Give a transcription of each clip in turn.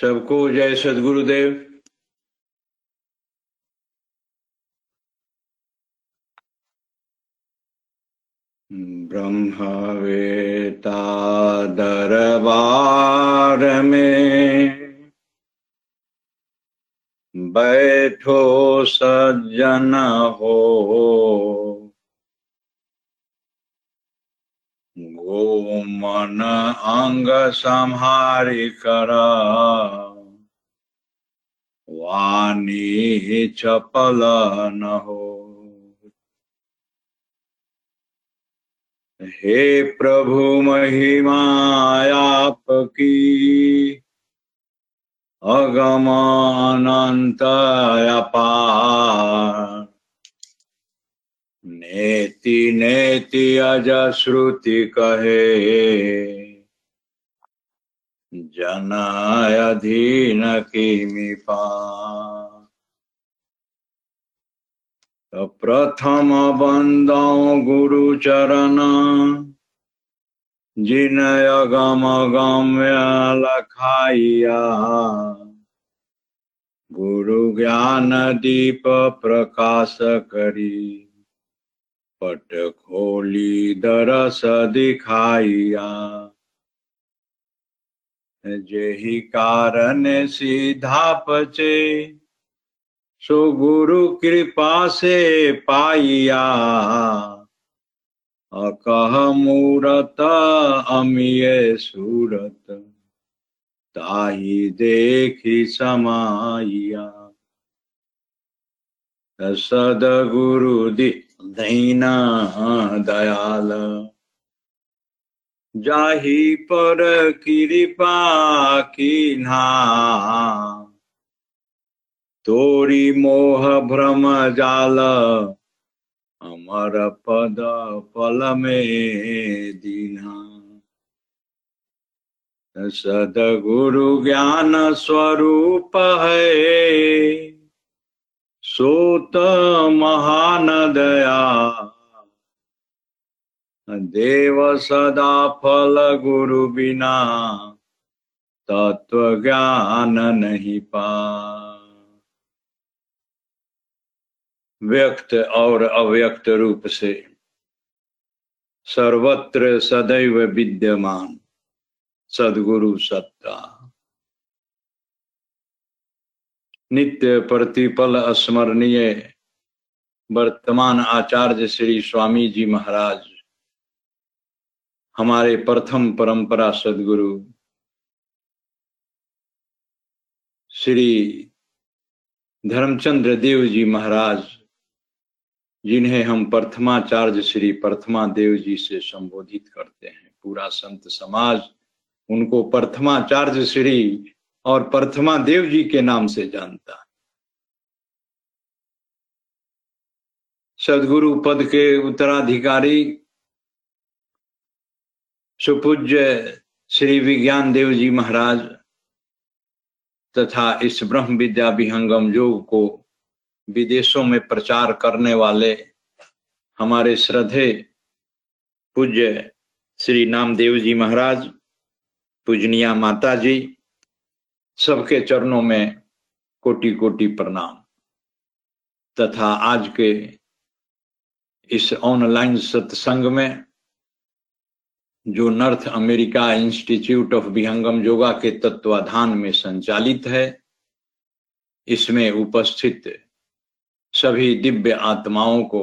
सबको जय सद्गुरुदेव। ब्रह्मा वेता दरबार में बैठो सज्जन हो, गो मन अंग संहारि करा, वाणी चपल न हो। हे प्रभु महिमा आपकी अगम अनंत अपार, नेति नेति अज श्रुति कहे, जनायधीन किमि पार। तो प्रथम बंदौ गुरु चरण, जिनय अगम गम्य लखाइया, गुरु ज्ञान दीप प्रकाश करी, पट खोली दरस दिखाइया। जेहि कारण सीधा पचे, सो गुरु कृपा से पाइया। अकह मूरत अमिय सूरत, ताहि देखि समाइया। सदगुरु दि दीना दयाल, जाहि पर कृपा कीन्हा, तोरी मोह भ्रम जाल, अमर पद पल में दीन्हा। सदगुरु ज्ञान स्वरूप है, सोत महान दया। देव सदा फल गुरु बिना, तत्व ज्ञान नहीं पा। व्यक्त और अव्यक्त रूप से सर्वत्र सदैव विद्यमान सद्गुरु सत्ता, नित्य प्रतिपल स्मरणीय वर्तमान आचार्य श्री स्वामी जी महाराज, हमारे प्रथम परंपरा सदगुरु श्री धर्मचंद्र देव जी महाराज, जिन्हें हम प्रथमाचार्य श्री प्रथमा देव जी से संबोधित करते हैं। पूरा संत समाज उनको प्रथमाचार्य श्री और प्रथमा देव जी के नाम से जानता है। सदगुरु पद के उत्तराधिकारी सुपूज्य श्री विज्ञान देव जी महाराज तथा इस ब्रह्म विद्या विहंगम योग को विदेशों में प्रचार करने वाले हमारे श्रद्धेय पूज्य श्री नामदेव जी महाराज, पूजनिया माता जी, सबके चरणों में कोटि कोटि प्रणाम। तथा आज के इस ऑनलाइन सत्संग में जो north America institute of Vihangam Yoga के तत्वाधान में संचालित है, इसमें उपस्थित सभी दिव्य आत्माओं को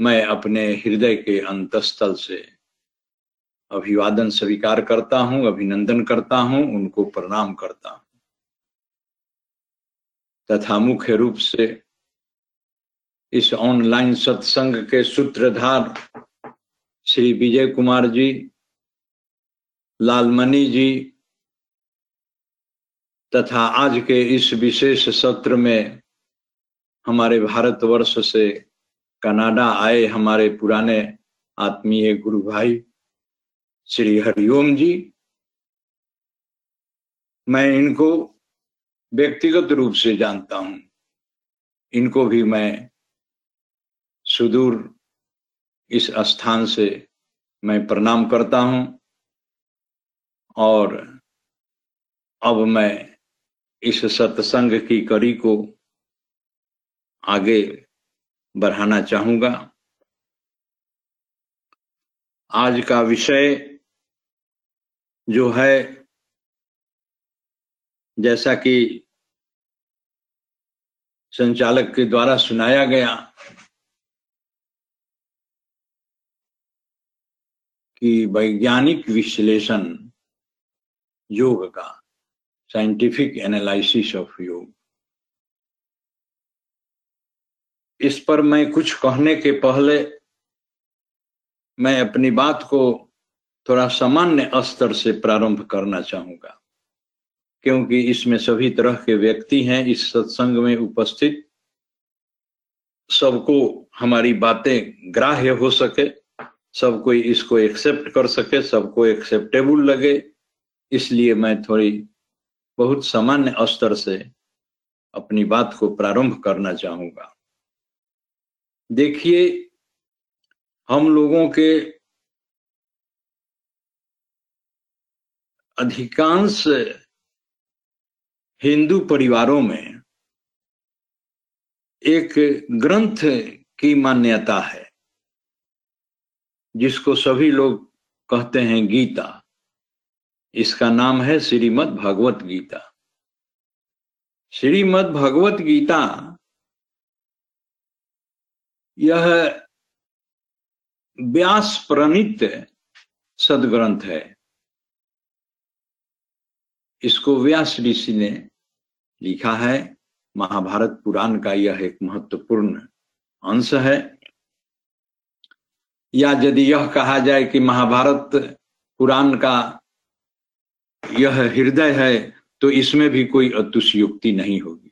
मैं अपने हृदय के अंतस्थल से अभिवादन स्वीकार करता हूं, अभिनंदन करता हूं, उनको प्रणाम करता हूं। तथा मुख्य रूप से इस ऑनलाइन सत्संग के सूत्रधार श्री विजय कुमार जी, लाल मनी जी, तथा आज के इस विशेष सत्र में हमारे भारतवर्ष से कनाडा आए हमारे पुराने आत्मीय गुरु भाई श्री हरिओम जी, मैं इनको व्यक्तिगत रूप से जानता हूं। इनको भी मैं सुदूर इस स्थान से मैं प्रणाम करता हूं और अब मैं इस सत्संग की कड़ी को आगे बढ़ाना चाहूंगा। आज का विषय जो है, जैसा कि संचालक के द्वारा सुनाया गया कि वैज्ञानिक विश्लेषण योग का, साइंटिफिक एनालिसिस ऑफ योग, इस पर मैं कुछ कहने के पहले मैं अपनी बात को थोड़ा सामान्य स्तर से प्रारंभ करना चाहूंगा, क्योंकि इसमें सभी तरह के व्यक्ति हैं। इस सत्संग में उपस्थित सबको हमारी बातें ग्राह्य हो सके, सब कोई इसको एक्सेप्ट कर सके, सबको एक्सेप्टेबल लगे, इसलिए मैं थोड़ी बहुत सामान्य स्तर से अपनी बात को प्रारंभ करना चाहूंगा। देखिए, हम लोगों के अधिकांश हिंदू परिवारों में एक ग्रंथ की मान्यता है, जिसको सभी लोग कहते हैं गीता। इसका नाम है श्रीमद् भागवत गीता। श्रीमद् भागवत गीता यह व्यास प्रणीत सदग्रंथ है। इसको व्यास ऋषि ने लिखा है। महाभारत पुराण का यह एक महत्वपूर्ण अंश है, या यदि यह कहा जाए कि महाभारत पुराण का यह हृदय है, तो इसमें भी कोई अतिशयोक्ति नहीं होगी।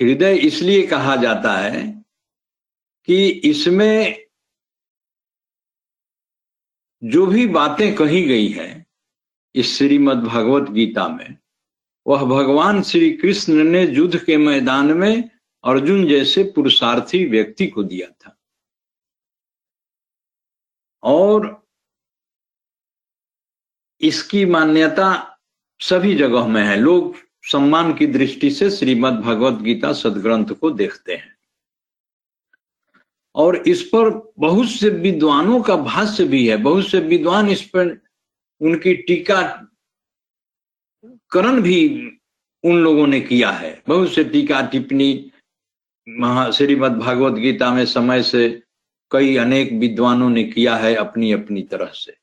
हृदय इसलिए कहा जाता है कि इसमें जो भी बातें कही गई हैं इस श्रीमद् भागवत गीता में, वह भगवान श्री कृष्ण ने युद्ध के मैदान में अर्जुन जैसे पुरुषार्थी व्यक्ति को दिया था। और इसकी मान्यता सभी जगह में है। लोग सम्मान की दृष्टि से श्रीमद् भागवत गीता सदग्रंथ को देखते हैं, और इस पर बहुत से विद्वानों का भाष्य भी है। बहुत से विद्वान इस पर उनकी टीकाकरण भी उन लोगों ने किया है। बहुत से टीका टिप्पणी श्रीमद् भागवत गीता में समय से कई अनेक विद्वानों ने किया है अपनी अपनी तरह से।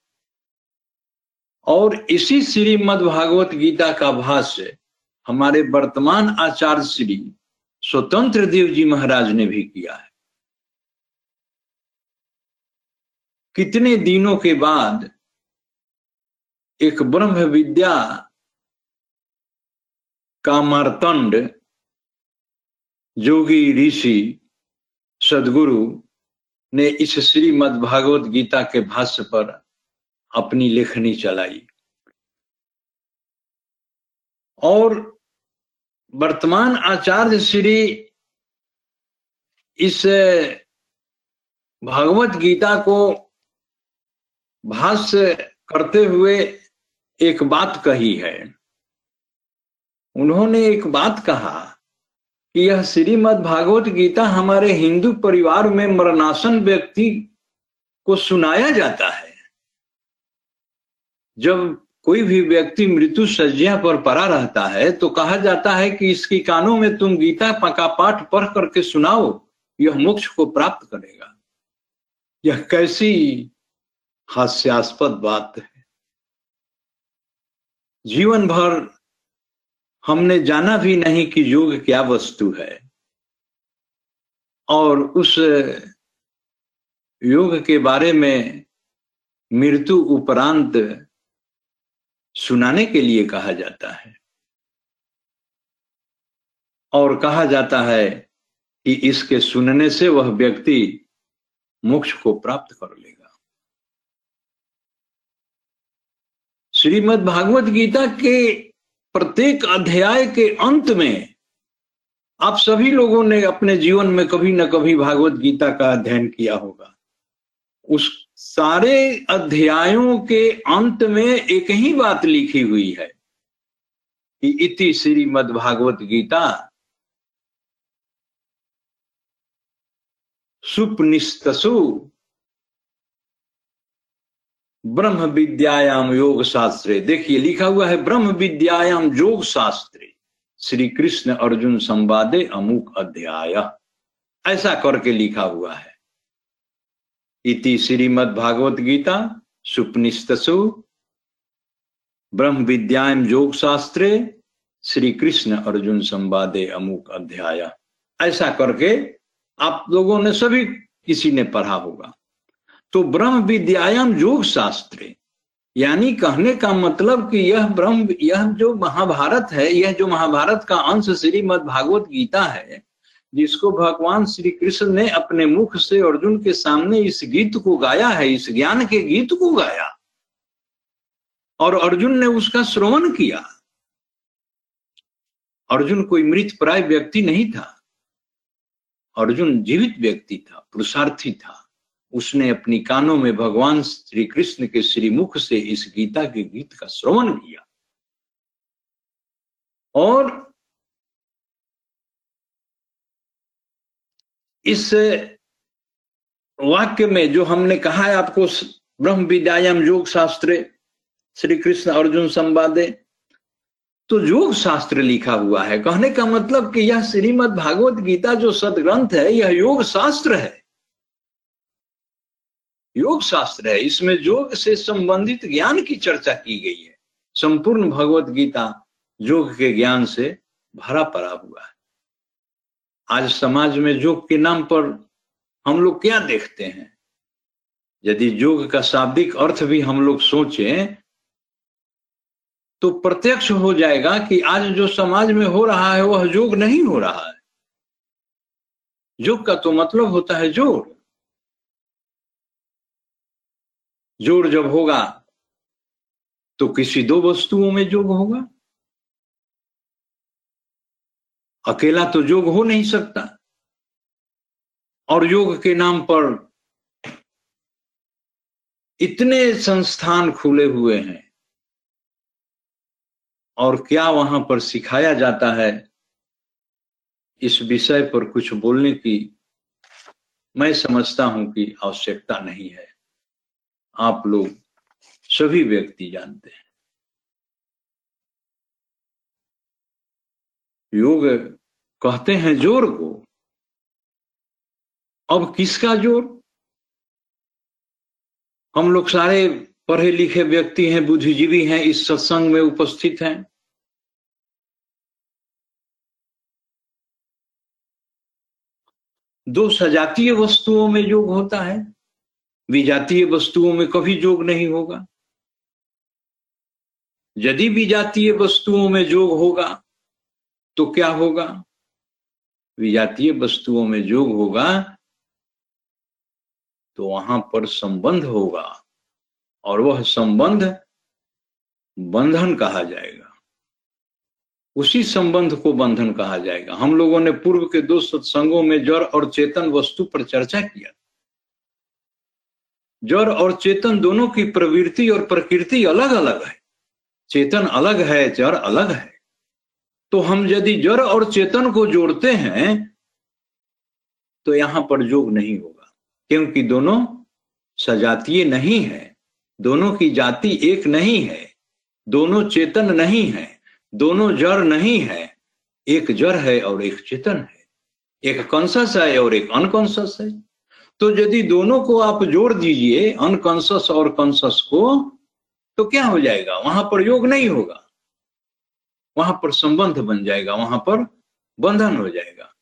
और इसी श्रीमद् भागवत गीता का भाष्य हमारे वर्तमान आचार्य श्री स्वतंत्र देव जी महाराज ने भी किया है। कितने दिनों के बाद एक ब्रह्म विद्या का मार्तंड योगी ऋषि सदगुरु ने इस श्रीमद् भागवत गीता के भाष्य पर अपनी लेखनी चलाई, और वर्तमान आचार्य श्री इस भागवत गीता को भाष्य करते हुए एक बात कही है। उन्होंने एक बात कहा कि यह श्रीमद् भागवत गीता हमारे हिंदू परिवार में मरणासन व्यक्ति को सुनाया जाता है। जब कोई भी व्यक्ति मृत्यु शय्या पर पड़ा रहता है तो कहा जाता है कि इसकी कानों में तुम गीता का पाठ पढ़ करके सुनाओ, यह मोक्ष को प्राप्त करेगा। यह कैसी हास्यास्पद बात है। जीवन भर हमने जाना भी नहीं कि योग क्या वस्तु है, और उस योग के बारे में मृत्यु उपरांत सुनाने के लिए कहा जाता है। और कहा जाता है कि इसके सुनने से वह व्यक्ति मोक्ष को प्राप्त कर लेगा। श्रीमद् भागवत गीता के प्रत्येक अध्याय के अंत में आप सभी लोगों ने अपने जीवन में कभी न कभी भागवत गीता का अध्ययन किया होगा। उस सारे अध्यायों के अंत में एक ही बात लिखी हुई है कि इति श्रीमद् भागवत गीता सुपनिषत्सु ब्रह्म विद्यायाम योग शास्त्रे। देखिए लिखा हुआ है ब्रह्म विद्यायाम योग शास्त्रे श्री कृष्ण अर्जुन संवादे अमुक अध्याय, ऐसा करके लिखा हुआ है। इति श्रीमद् भागवत गीता सुपनिषत्सु ब्रह्म विद्यायाम योग शास्त्रे श्री कृष्ण अर्जुन संवादे अमुक अध्याय, ऐसा करके आप लोगों ने सभी किसी ने पढ़ा होगा। तो ब्रह्म विद्यायाम योग शास्त्र यानी कहने का मतलब कि यह जो महाभारत है, यह जो महाभारत का अंश श्रीमद् भागवत गीता है, जिसको भगवान श्री कृष्ण ने अपने मुख से अर्जुन के सामने इस गीत को गाया है, इस ज्ञान के गीत को गाया और अर्जुन ने उसका श्रवण किया। अर्जुन कोई मृत प्राय व्यक्ति नहीं था, अर्जुन जीवित व्यक्ति था, पुरुषार्थी था। उसने अपनी कानों में भगवान श्री कृष्ण के श्रीमुख से इस गीता के गीत का श्रवण किया और इस वाक्य में जो हमने कहा है आपको ब्रह्म विद्यायाम योग शास्त्रे श्री कृष्ण अर्जुन संवादे, तो योग शास्त्र लिखा हुआ है। कहने का मतलब कि यह श्रीमद् भागवत गीता जो सदग्रंथ है यह योग शास्त्र है, योग शास्त्र है। इसमें योग से संबंधित ज्ञान की चर्चा की गई है। संपूर्ण भगवत गीता योग के ज्ञान से भरा पड़ा हुआ है। आज समाज में योग के नाम पर हम लोग क्या देखते हैं? यदि योग का शाब्दिक अर्थ भी हम लोग सोचें तो प्रत्यक्ष हो जाएगा कि आज जो समाज में हो रहा है वह योग नहीं हो रहा है। योग का तो मतलब होता है जोड़। जोड़ जब होगा तो किसी दो वस्तुओं में योग होगा, अकेला तो योग हो नहीं सकता। और योग के नाम पर इतने संस्थान खुले हुए हैं और क्या वहां पर सिखाया जाता है, इस विषय पर कुछ बोलने की मैं समझता हूं कि आवश्यकता नहीं है। आप लोग सभी व्यक्ति जानते हैं योग कहते हैं जोर को। अब किसका जोर? हम लोग सारे पढ़े लिखे व्यक्ति हैं, बुद्धिजीवी हैं, इस सत्संग में उपस्थित हैं। दो सजातीय वस्तुओं में योग होता है, विजातीय वस्तुओं में कभी योग नहीं होगा। यदि विजातीय वस्तुओं में योग होगा तो क्या होगा? विजातीय वस्तुओं में योग होगा तो वहां पर संबंध होगा और वह संबंध बंधन कहा जाएगा, उसी संबंध को बंधन कहा जाएगा। हम लोगों ने पूर्व के दो सत्संगों में जड़ और चेतन वस्तु पर चर्चा किया। जड़ और चेतन दोनों की प्रवृत्ति और प्रकृति अलग अलग है, चेतन अलग है, जड़ अलग है। तो हम यदि जड़ और चेतन को जोड़ते हैं तो यहां पर योग नहीं होगा, क्योंकि दोनों सजातीय नहीं है, दोनों की जाति एक नहीं है, दोनों चेतन नहीं है, दोनों जड़ नहीं है। एक जड़ है और एक चेतन है, एक कॉन्शियस है और एक अनकॉन्शियस है। तो यदि दोनों को आप जोड़ दीजिए, अनकॉन्शियस और कॉन्शियस को, तो क्या हो जाएगा? वहां पर योग नहीं होगा, वहां पर संबंध बन जाएगा, वहां पर बंधन हो जाएगा।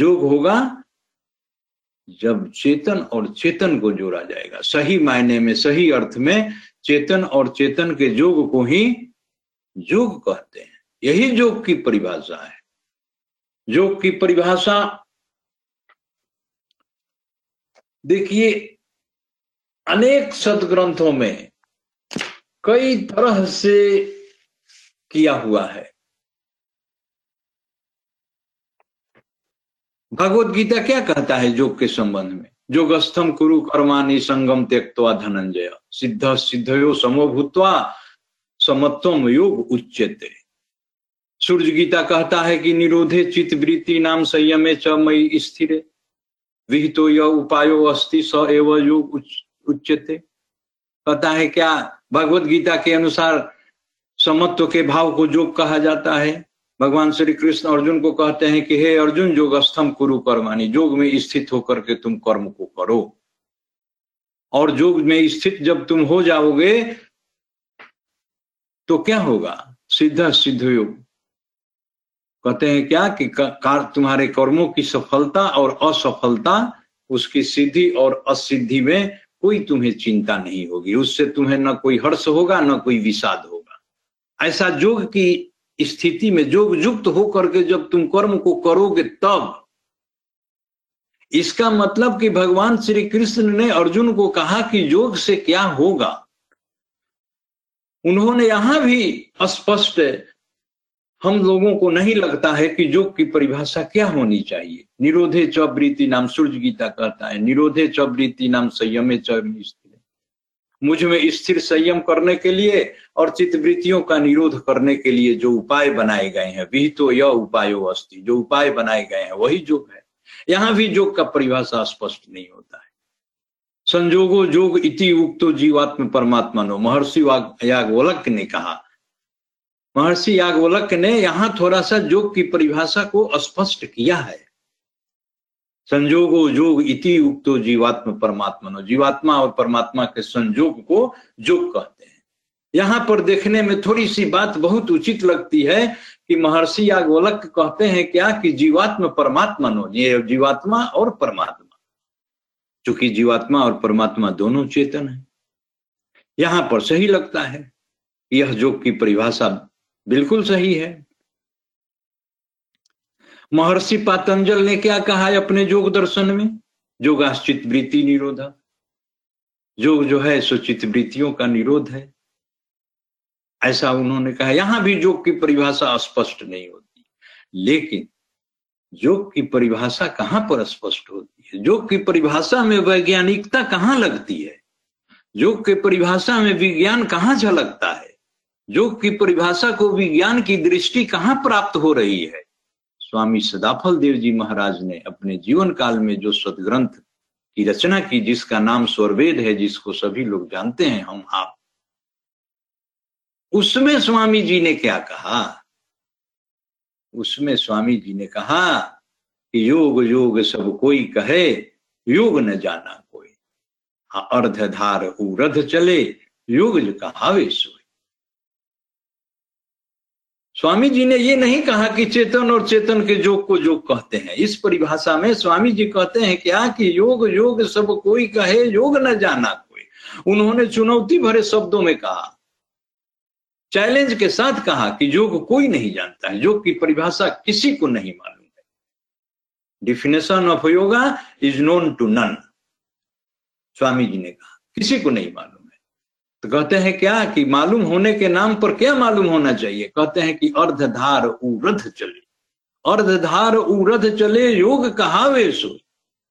योग होगा जब चेतन और चेतन को जोड़ा जाएगा। सही मायने में, सही अर्थ में चेतन और चेतन के योग को ही योग कहते हैं। यही योग की परिभाषा है। योग की परिभाषा देखिए, अनेक सदग्रंथों में कई तरह से किया हुआ है। भगवत गीता क्या कहता है योग के संबंध में? योगस्थम कुरु कर्माणि संगम त्यक्त्वा धनंजय सिद्ध सिद्धयो समो भूत्वा समत्वम योग उच्यते। सूर्य गीता कहता है कि निरोधे चित्त वृत्ति नाम संयमे च मयि स्थिरे विहितो य उपायो अस्ति स एव योग उच्यते। कहता है क्या भगवत गीता के अनुसार समत्व के भाव को योग कहा जाता है। भगवान श्री कृष्ण अर्जुन को कहते हैं कि हे अर्जुन योगस्थम कुरु कर्माणि, योग में स्थित होकर के तुम कर्म को करो। और योग में स्थित जब तुम हो जाओगे तो क्या होगा, सिद्ध सिद्ध योग। कहते हैं क्या कि तुम्हारे कर्मों की सफलता और असफलता, उसकी सिद्धि और असिद्धि में कोई तुम्हें चिंता नहीं होगी, उससे तुम्हें न कोई हर्ष होगा न कोई विषाद होगा। ऐसा योग की स्थिति में योग युक्त होकर के जब तुम कर्म को करोगे तब, इसका मतलब कि भगवान श्री कृष्ण ने अर्जुन को कहा कि योग से क्या होगा। उन्होंने यहां भी स्पष्ट, हम लोगों को नहीं लगता है कि योग की परिभाषा क्या होनी चाहिए। निरोधे च वृत्ति नाम, सूर्य गीता कहता है निरोधे च वृत्ति नाम संयमे च, मुझ में स्थिर संयम करने के लिए और चित्तवृत्तियों का निरोध करने के लिए जो उपाय बनाए गए हैं, विहितो य उपायो अस्ति, जो उपाय बनाए गए हैं वही योग है। यहां भी योग का परिभाषा स्पष्ट नहीं होता है। संजोगो योग इति उक्तो जीवात्म परमात्मनो, महर्षि याज्ञवल्क्य ने कहा, महर्षि याज्ञवल्क्य ने यहां थोड़ा सा योग की परिभाषा को स्पष्ट किया है। संयोगो योग इति उक्तो जीवात्म परमात्मनो, जीवात्मा और परमात्मा के संयोग को योग कहते हैं। यहाँ पर देखने में थोड़ी सी बात बहुत उचित लगती है कि महर्षि याज्ञवल्क्य कहते हैं क्या कि जीवात्म परमात्मनो, ये जीवात्मा और परमात्मा, चूंकि जीवात्मा और परमात्मा दोनों चेतन है। यहाँ पर सही लगता है, यह योग की परिभाषा बिल्कुल सही है। महर्षि पातंजल ने क्या कहा है अपने योग दर्शन में, योगाश्चित वृत्ति निरोधा, योग जो है सुचित वृत्तियों का निरोध है, ऐसा उन्होंने कहा। यहां भी योग की परिभाषा स्पष्ट नहीं होती, लेकिन योग की परिभाषा कहां पर स्पष्ट होती है, योग की परिभाषा में वैज्ञानिकता कहां लगती है, योग की परिभाषा में विज्ञान कहां झलकता है, योग की परिभाषा को विज्ञान की दृष्टि कहां प्राप्त हो रही है। स्वामी सदाफल देव जी महाराज ने अपने जीवन काल में जो सदग्रंथ की रचना की, जिसका नाम स्वरवेद है, जिसको सभी लोग जानते हैं हम आप, उसमें स्वामी जी ने क्या कहा, उसमें स्वामी जी ने कहा कि योग योग सब कोई कहे, योग न जाना कोई, अर्धधार उरध चले, योग कहावे सोई। स्वामी जी ने ये नहीं कहा कि चेतन और चेतन के योग को योग कहते हैं। इस परिभाषा में स्वामी जी कहते हैं क्या कि योग योग सब कोई कहे, योग न जाना कोई। उन्होंने चुनौती भरे शब्दों में कहा, चैलेंज के साथ कहा कि योग कोई नहीं जानता है, योग की परिभाषा किसी को नहीं मालूम है। Definition of yoga is known to none, Swami ji ने कहा किसी को नहीं मालूम। तो कहते हैं क्या कि मालूम होने के नाम पर क्या मालूम होना चाहिए, कहते हैं कि अर्धधार उरध चले, अर्धधार उरध चले योग कहावे सो।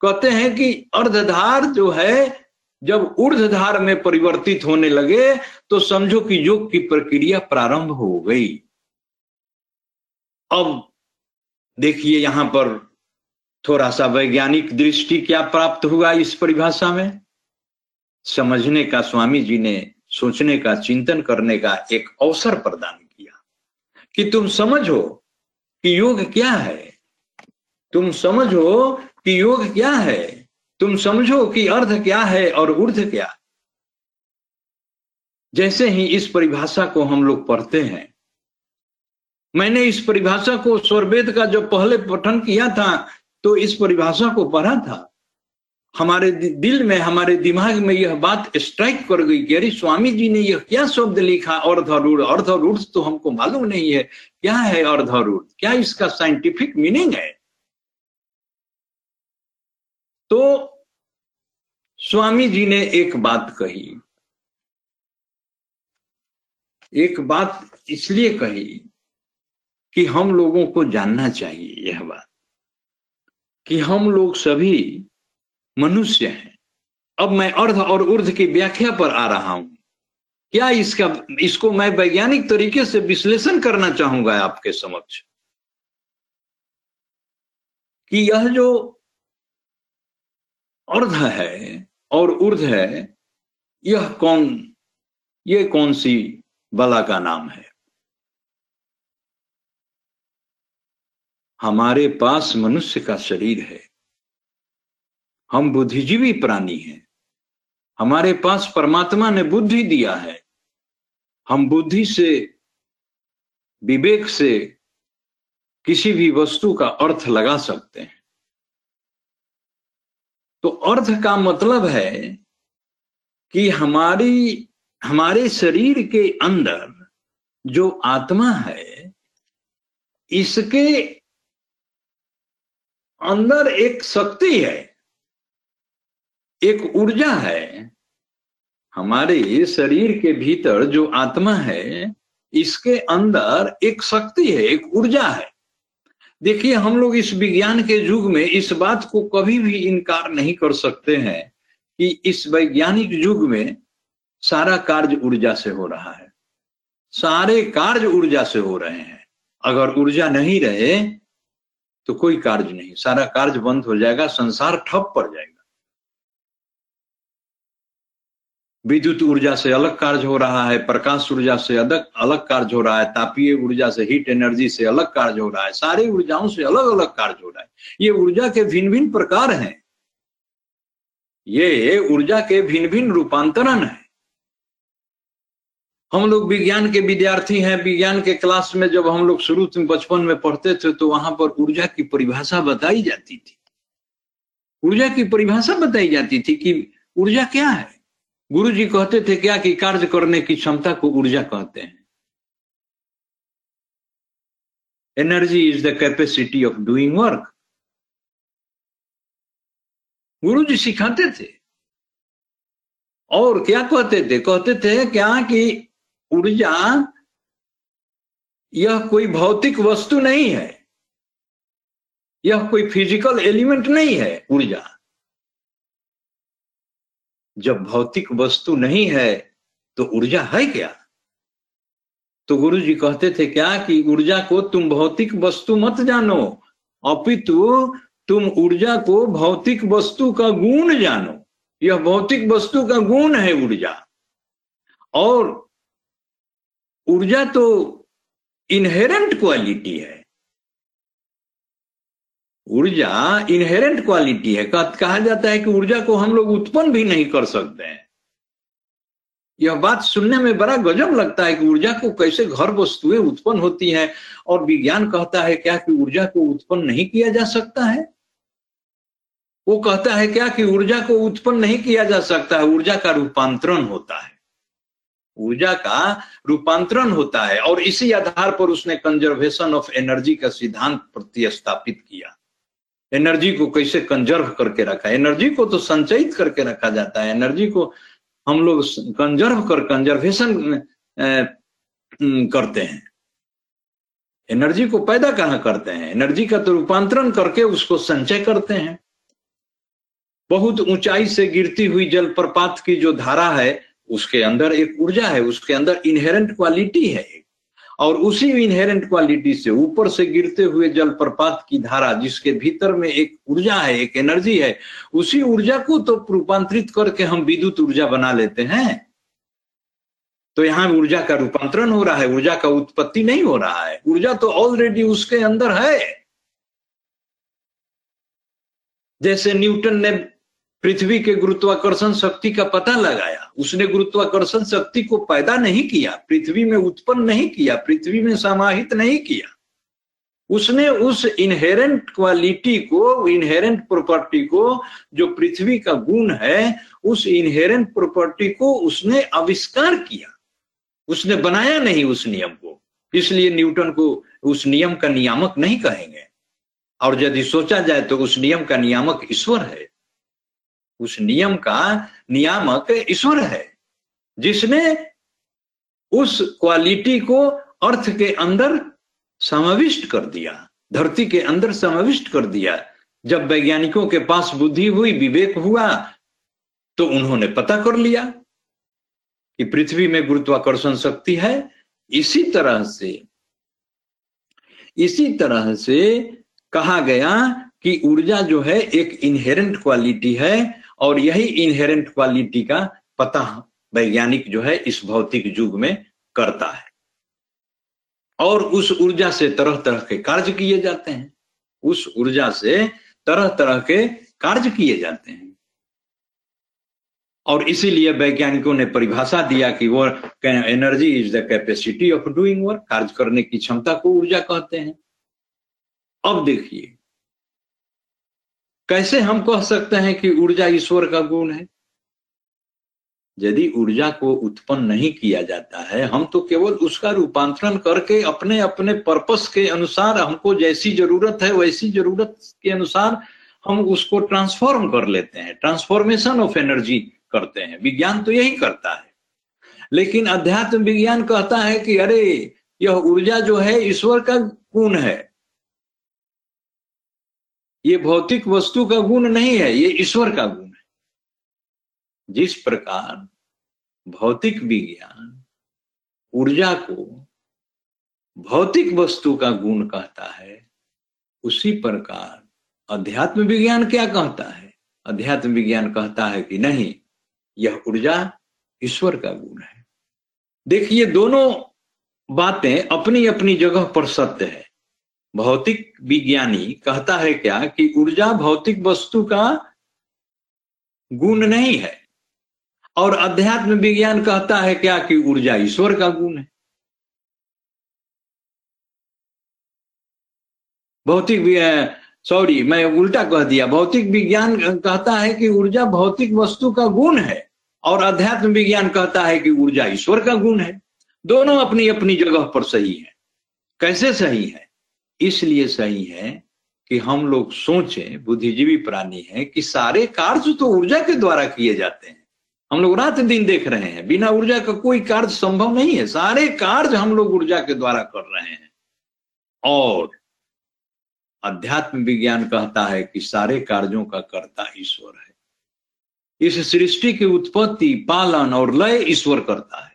कहते हैं कि अर्धधार जो है जब ऊर्ध्वधार में परिवर्तित होने लगे तो समझो कि योग की प्रक्रिया प्रारंभ हो गई। अब देखिए यहां पर थोड़ा सा वैज्ञानिक दृष्टि क्या प्राप्त हुआ इस परिभाषा में, समझने का स्वामी जी ने सोचने का चिंतन करने का एक अवसर प्रदान किया कि तुम समझो कि योग क्या है, तुम समझो कि योग क्या है, तुम समझो कि अर्ध क्या है और ऊर्ध्व क्या। जैसे ही इस परिभाषा को हम लोग पढ़ते हैं, मैंने इस परिभाषा को स्वरवेद का जब पहले पठन किया था तो इस परिभाषा को पढ़ा था, हमारे दिल में हमारे दिमाग में यह बात स्ट्राइक कर गई कि अरे स्वामी जी ने यह क्या शब्द लिखा, अर्धरूढ़, अर्धरूढ़ तो हमको मालूम नहीं है क्या है अर्धरूढ़, क्या इसका साइंटिफिक मीनिंग है। तो स्वामी जी ने एक बात कही, एक बात इसलिए कही कि हम लोगों को जानना चाहिए यह बात कि हम लोग सभी मनुष्य है। अब मैं अर्ध और ऊर्ध्व की व्याख्या पर आ रहा हूं। क्या इसका, इसको मैं वैज्ञानिक तरीके से विश्लेषण करना चाहूंगा आपके समक्ष कि यह जो अर्ध है और ऊर्ध है, ये कौन सी बला का नाम है। हमारे पास मनुष्य का शरीर है, हम बुद्धिजीवी प्राणी हैं, हमारे पास परमात्मा ने बुद्धि दिया है, हम बुद्धि से, विवेक से किसी भी वस्तु का अर्थ लगा सकते हैं। तो अर्थ का मतलब है कि हमारे शरीर के अंदर जो आत्मा है, इसके अंदर एक शक्ति है, एक ऊर्जा है। हमारे शरीर के भीतर जो आत्मा है, इसके अंदर एक शक्ति है, एक ऊर्जा है। देखिए, हम लोग इस विज्ञान के युग में इस बात को कभी भी इनकार नहीं कर सकते हैं कि इस वैज्ञानिक युग में सारा कार्य ऊर्जा से हो रहा है, सारे कार्य ऊर्जा से हो रहे हैं। अगर ऊर्जा नहीं रहे तो कोई कार्य नहीं, सारा कार्य बंद हो जाएगा, संसार ठप पड़ जाएगा। विद्युत ऊर्जा से अलग कार्य हो रहा है, प्रकाश ऊर्जा से अलग कार्य हो रहा है, तापीय ऊर्जा से, हीट एनर्जी से अलग कार्य हो रहा है, सारे ऊर्जाओं से अलग अलग कार्य हो रहा है। ये ऊर्जा के भिन्न भिन्न प्रकार हैं, ये ऊर्जा के भिन्न भिन्न रूपांतरण है। हम लोग विज्ञान के विद्यार्थी हैं, विज्ञान के क्लास में जब हम लोग शुरू में बचपन में पढ़ते थे तो वहां पर ऊर्जा की परिभाषा बताई जाती थी, ऊर्जा की परिभाषा बताई जाती थी कि ऊर्जा क्या है। गुरु जी कहते थे क्या कि कार्य करने की क्षमता को ऊर्जा कहते हैं। Energy is the capacity of doing work, Guru ji सिखाते थे। और क्या कहते थे क्या कि ऊर्जा यह कोई भौतिक वस्तु नहीं है, यह कोई फिजिकल एलिमेंट नहीं है। ऊर्जा जब भौतिक वस्तु नहीं है तो ऊर्जा है क्या? तो गुरु जी कहते थे क्या कि ऊर्जा को तुम भौतिक वस्तु मत जानो, अपितु तुम ऊर्जा को भौतिक वस्तु का गुण जानो। यह भौतिक वस्तु का गुण है ऊर्जा, और ऊर्जा तो इनहेरेंट क्वालिटी है, ऊर्जा इनहेरेंट क्वालिटी है। कहा जाता है कि ऊर्जा को हम लोग उत्पन्न भी नहीं कर सकते हैं। यह बात सुनने में बड़ा गजब लगता है कि ऊर्जा को कैसे घर वस्तुएं उत्पन्न होती हैं, और विज्ञान कहता है क्या कि ऊर्जा को उत्पन्न नहीं किया जा सकता है। वो कहता है क्या कि ऊर्जा को उत्पन्न नहीं किया जा सकता है, ऊर्जा का रूपांतरण होता है, ऊर्जा का रूपांतरण होता है। और इसी आधार पर उसने कंजर्वेशन ऑफ एनर्जी का सिद्धांत प्रतिस्थापित किया। एनर्जी को कैसे कंजर्व करके रखा, एनर्जी को तो संचयित करके रखा जाता है, एनर्जी को हम लोग कंजर्वेशन करते हैं, एनर्जी को पैदा कहां करते हैं, एनर्जी का तो रूपांतरण करके उसको संचय करते हैं। बहुत ऊंचाई से गिरती हुई जलप्रपात की जो धारा है, उसके अंदर एक ऊर्जा है, उसके अंदर इनहेरेंट क्वालिटी है। और उसी इनहेरेंट क्वालिटी से ऊपर से गिरते हुए जलप्रपात की धारा, जिसके भीतर में एक ऊर्जा है, एक एनर्जी है, उसी ऊर्जा को तो रूपांतरित करके हम विद्युत ऊर्जा बना लेते हैं। तो यहाँ ऊर्जा का रूपांतरण हो रहा है, ऊर्जा का उत्पत्ति नहीं हो रहा है, ऊर्जा तो ऑलरेडी उसके अंदर है। जैसे न्यूटन ने पृथ्वी के गुरुत्वाकर्षण शक्ति का पता लगाया, उसने गुरुत्वाकर्षण शक्ति को पैदा नहीं किया, पृथ्वी में उत्पन्न नहीं किया, पृथ्वी में समाहित नहीं किया, उसने उस इनहेरेंट क्वालिटी को, इनहेरेंट प्रॉपर्टी को, जो पृथ्वी का गुण है, उस इनहेरेंट प्रॉपर्टी को उसने आविष्कार किया, उसने बनाया नहीं उस नियम को। इसलिए न्यूटन को उस नियम का नियामक नहीं कहेंगे, और यदि सोचा जाए तो उस नियम का नियामक ईश्वर है, उस नियम का नियामक ईश्वर है, जिसने उस क्वालिटी को अर्थ के अंदर समाविष्ट कर दिया, धरती के अंदर समाविष्ट कर दिया। जब वैज्ञानिकों के पास बुद्धि हुई, विवेक हुआ, तो उन्होंने पता कर लिया कि पृथ्वी में गुरुत्वाकर्षण शक्ति है, इसी तरह से कहा गया कि ऊर्जा जो है एक इनहेरेंट क्वालिटी है और यही इनहेरेंट क्वालिटी का पता वैज्ञानिक जो है इस भौतिक युग में करता है और उस ऊर्जा से तरह तरह के कार्य किए जाते हैं और इसीलिए वैज्ञानिकों ने परिभाषा दिया कि वो energy is the capacity of doing work, कार्य करने की क्षमता को ऊर्जा कहते हैं। अब देखिए कैसे हम कह सकते हैं कि ऊर्जा ईश्वर का गुण है? यदि ऊर्जा को उत्पन्न नहीं किया जाता है, हम तो केवल उसका रूपांतरण करके अपने अपने पर्पस के अनुसार हमको जैसी जरूरत है वैसी जरूरत के अनुसार हम उसको ट्रांसफॉर्म कर लेते हैं, ट्रांसफॉर्मेशन ऑफ एनर्जी करते हैं। विज्ञान तो यही करता है, लेकिन अध्यात्म विज्ञान कहता है कि अरे यह ऊर्जा जो है ईश्वर का गुण है, ये भौतिक वस्तु का गुण नहीं है, ये ईश्वर का गुण है। जिस प्रकार भौतिक विज्ञान ऊर्जा को भौतिक वस्तु का गुण कहता है, उसी प्रकार अध्यात्म विज्ञान क्या कहता है? अध्यात्म विज्ञान कहता है कि नहीं, यह ऊर्जा ईश्वर का गुण है। देखिए दोनों बातें अपनी अपनी जगह पर सत्य है। भौतिक विज्ञानी कहता है क्या कि ऊर्जा भौतिक वस्तु का गुण नहीं है, और अध्यात्म विज्ञान कहता है क्या कि ऊर्जा ईश्वर का गुण है। भौतिक विज्ञान कहता है कि ऊर्जा भौतिक वस्तु का गुण है और अध्यात्म विज्ञान कहता है कि ऊर्जा ईश्वर का गुण है। दोनों अपनी अपनी जगह पर सही है। कैसे सही है? इसलिए सही है कि हम लोग सोचें, बुद्धिजीवी प्राणी हैं, कि सारे कार्य तो ऊर्जा के द्वारा किए जाते हैं। हम लोग रात दिन देख रहे हैं, बिना ऊर्जा का कोई कार्य संभव नहीं है। सारे कार्य हम लोग ऊर्जा के द्वारा कर रहे हैं, और अध्यात्म विज्ञान कहता है कि सारे कार्यों का कर्ता ईश्वर है। इस सृष्टि की उत्पत्ति, पालन और लय ईश्वर करता है।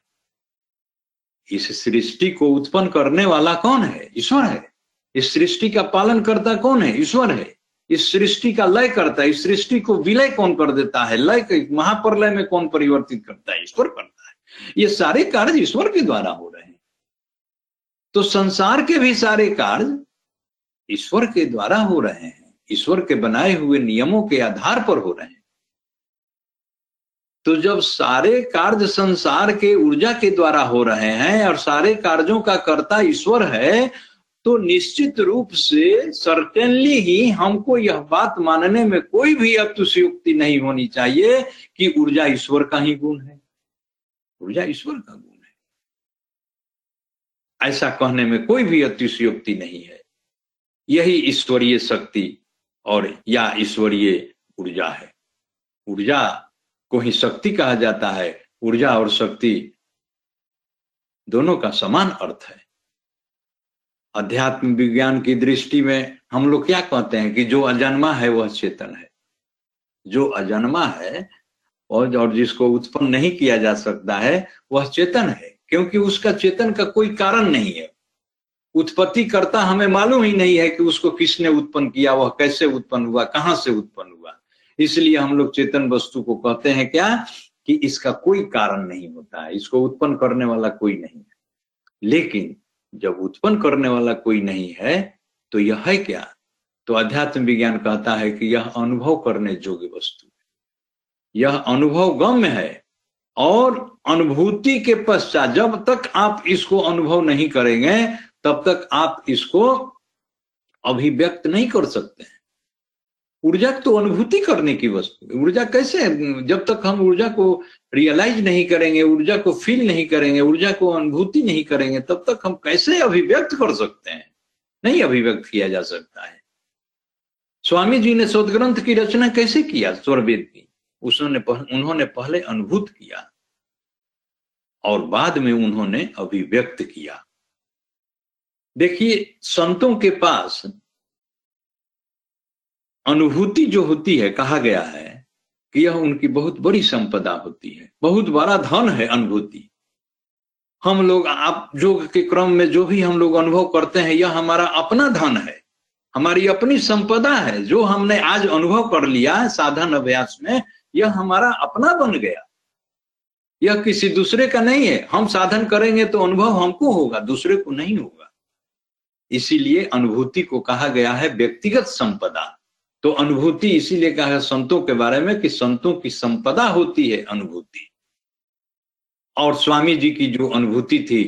इस सृष्टि को उत्पन्न करने वाला कौन है? ईश्वर है। इस सृष्टि का पालन करता कौन है? ईश्वर है। इस सृष्टि का लय करता है। इस सृष्टि को विलय कौन कर देता है? लय महाप्रलय में कौन परिवर्तित करता है? ईश्वर करता है। ये सारे कार्य ईश्वर के द्वारा हो रहे हैं, तो संसार के भी सारे कार्य ईश्वर के द्वारा हो रहे हैं, ईश्वर के बनाए हुए नियमों के आधार पर हो रहे हैं। तो जब सारे कार्य संसार के ऊर्जा के द्वारा हो रहे हैं और सारे कार्यों का कर्ता ईश्वर है, तो निश्चित रूप से सर्टेनली ही हमको यह बात मानने में कोई भी अतिशयोक्ति नहीं होनी चाहिए कि ऊर्जा ईश्वर का ही गुण है, ऊर्जा ईश्वर का गुण है। ऐसा कहने में कोई भी अतिशयोक्ति नहीं है। यही ईश्वरीय शक्ति और या ईश्वरीय ऊर्जा है। ऊर्जा को ही शक्ति कहा जाता है। ऊर्जा और शक्ति दोनों का समान अर्थ है। अध्यात्म विज्ञान की दृष्टि में हम लोग क्या कहते हैं कि जो अजन्मा है वह चेतन है, जो अजन्मा है और जिसको उत्पन्न नहीं किया जा सकता है वह चेतन है, क्योंकि उसका चेतन का कोई कारण नहीं है। उत्पत्ति करता हमें मालूम ही नहीं है कि उसको किसने उत्पन्न किया, वह कैसे उत्पन्न हुआ, कहां से उत्पन्न हुआ। इसलिए हम लोग चेतन वस्तु को कहते हैं क्या कि इसका कोई कारण नहीं होता है, इसको उत्पन्न करने वाला कोई नहीं है। लेकिन जब उत्पन्न करने वाला कोई नहीं है तो यह है क्या? तो अध्यात्म विज्ञान कहता है कि यह अनुभव करने योग्य वस्तु है, यह अनुभव गम्य है, और अनुभूति के पश्चात जब तक आप इसको अनुभव नहीं करेंगे तब तक आप इसको अभिव्यक्त नहीं कर सकते हैं। ऊर्जा तो अनुभूति करने की वस्तु, ऊर्जा कैसे? जब तक हम ऊर्जा को रियलाइज नहीं करेंगे, ऊर्जा को फील नहीं करेंगे, ऊर्जा को अनुभूति नहीं करेंगे, तब तक हम कैसे अभिव्यक्त कर सकते हैं? नहीं अभिव्यक्त किया जा सकता है। स्वामी जी ने शोध ग्रंथ की रचना कैसे किया? स्वरवेद की। उन्होंने पहले अनुभूत किया और बाद में उन्होंने अभिव्यक्त किया। देखिए संतों के पास अनुभूति जो होती है, कहा गया है कि यह उनकी बहुत बड़ी संपदा होती है, बहुत बड़ा धन है अनुभूति। हम लोग आप योग के क्रम में जो भी हम लोग अनुभव करते हैं, यह हमारा अपना धन है, हमारी अपनी संपदा है। जो हमने आज अनुभव कर लिया साधन अभ्यास में, यह हमारा अपना बन गया, यह किसी दूसरे का नहीं है। हम साधन करेंगे तो अनुभव हमको होगा, दूसरे को नहीं होगा। इसीलिए अनुभूति को कहा गया है व्यक्तिगत संपदा। तो अनुभूति इसीलिए कहा है संतों के बारे में कि संतों की संपदा होती है अनुभूति। और स्वामी जी की जो अनुभूति थी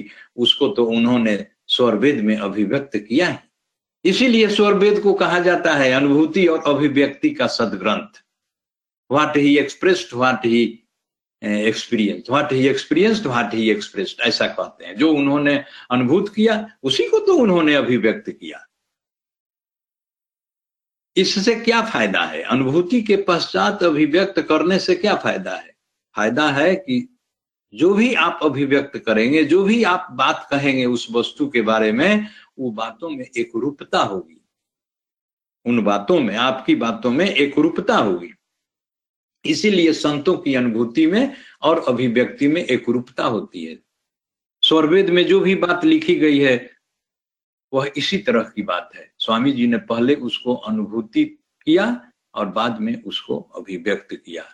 उसको तो उन्होंने स्वरवेद में अभिव्यक्त किया है। इसीलिए स्वरवेद को कहा जाता है अनुभूति और अभिव्यक्ति का सदग्रंथ। What he expressed, what he experience, what he experienced, what he expressed, ऐसा कहते हैं। जो उन्होंने अनुभूत किया उसी को तो उन्होंने अभिव्यक्त किया। इससे क्या फायदा है? अनुभूति के पश्चात अभिव्यक्त करने से क्या फायदा है? फायदा है कि जो भी आप अभिव्यक्त करेंगे, जो भी आप बात कहेंगे उस वस्तु के बारे में, वो बातों में एक रूपता होगी, उन बातों में, आपकी बातों में एक रूपता होगी। इसीलिए संतों की अनुभूति में और अभिव्यक्ति में एक रूपता होती है। स्वरवेद में जो भी बात लिखी गई है वह इसी तरह की बात है। स्वामी जी ने पहले उसको अनुभूति किया और बाद में उसको अभिव्यक्त किया।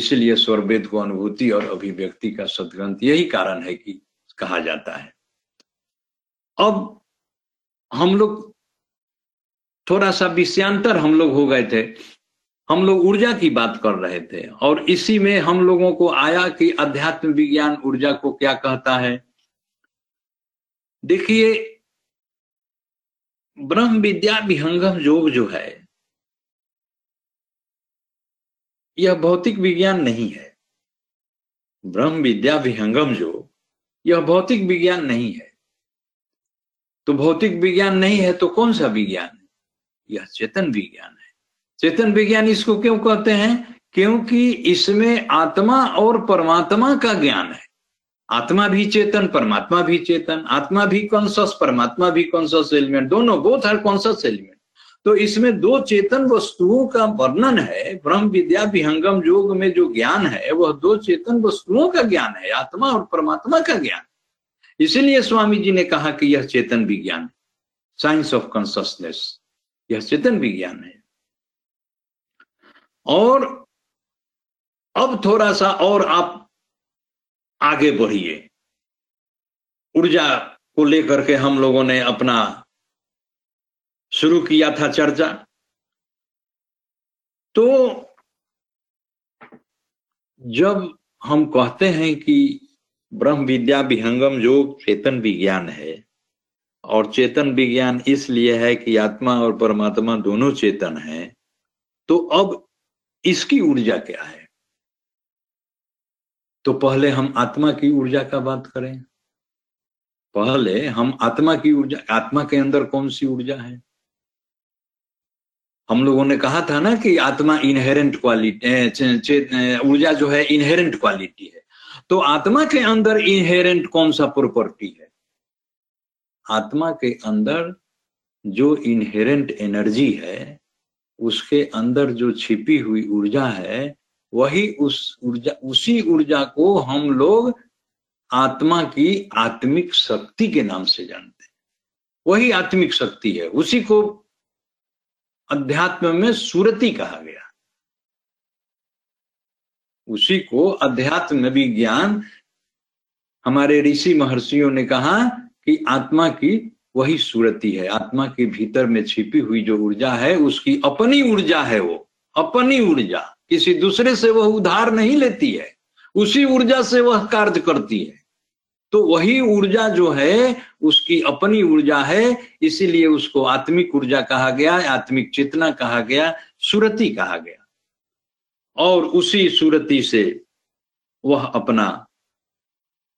इसलिए स्वरवेद को अनुभूति और अभिव्यक्ति का सदग्रंथ, यही कारण है कि कहा जाता है। अब हम लोग थोड़ा सा विषयांतर हम लोग हो गए थे। हम लोग ऊर्जा की बात कर रहे थे और इसी में हम लोगों को आया कि अध्यात्म विज्ञान ऊर्जा को क्या कहता है। देखिए, ब्रह्म विद्या विहंगम योग जो है यह भौतिक विज्ञान नहीं है। ब्रह्म विद्या विहंगम योग यह भौतिक विज्ञान नहीं है। तो भौतिक विज्ञान नहीं है तो कौन सा विज्ञान है? यह चेतन विज्ञान है। चेतन विज्ञान इसको क्यों कहते हैं? क्योंकि इसमें आत्मा और परमात्मा का ज्ञान है। आत्मा भी चेतन, परमात्मा भी चेतन। आत्मा भी कॉन्शस, परमात्मा भी कॉन्शस एलिमेंट, दोनों, बोथ आर कॉन्शस एलिमेंट। तो इसमें दो चेतन वस्तुओं का वर्णन है। ब्रह्म विद्या विहंगम योग में जो ज्ञान है वह दो चेतन वस्तुओं का ज्ञान है, आत्मा और परमात्मा का ज्ञान। इसीलिए स्वामी जी ने कहा कि यह चेतन विज्ञान, साइंस ऑफ कॉन्शसनेस, यह चेतन विज्ञान है। और अब थोड़ा सा और आप आगे बढ़िए। ऊर्जा को लेकर के हम लोगों ने अपना शुरू किया था चर्चा। तो जब हम कहते हैं कि ब्रह्म विद्या विहंगम योग चेतन विज्ञान है, और चेतन विज्ञान इसलिए है कि आत्मा और परमात्मा दोनों चेतन हैं, तो अब इसकी ऊर्जा क्या है? तो पहले हम आत्मा की ऊर्जा का बात करें। पहले हम आत्मा की ऊर्जा, आत्मा के अंदर कौन सी ऊर्जा है? हम लोगों ने कहा था ना कि आत्मा इनहेरेंट क्वालिटी, ऊर्जा जो है इनहेरेंट क्वालिटी है। तो आत्मा के अंदर इनहेरेंट कौन सा प्रॉपर्टी है? आत्मा के अंदर जो इनहेरेंट एनर्जी है, उसके अंदर जो छिपी हुई ऊर्जा है, वही उसी ऊर्जा को हम लोग आत्मा की आत्मिक शक्ति के नाम से जानते हैं। वही आत्मिक शक्ति है। उसी को अध्यात्म में सुरति कहा गया। उसी को अध्यात्म विज्ञान, हमारे ऋषि महर्षियों ने कहा कि आत्मा की वही सुरति है। आत्मा के भीतर में छिपी हुई जो ऊर्जा है उसकी अपनी ऊर्जा है। वो अपनी ऊर्जा, किसी दूसरे से वह उधार नहीं लेती है, उसी ऊर्जा से वह कार्य करती है। तो वही ऊर्जा जो है उसकी अपनी ऊर्जा है। इसीलिए उसको आत्मिक ऊर्जा कहा गया, आत्मिक चेतना कहा गया, सुरति कहा गया। और उसी सुरति से वह अपना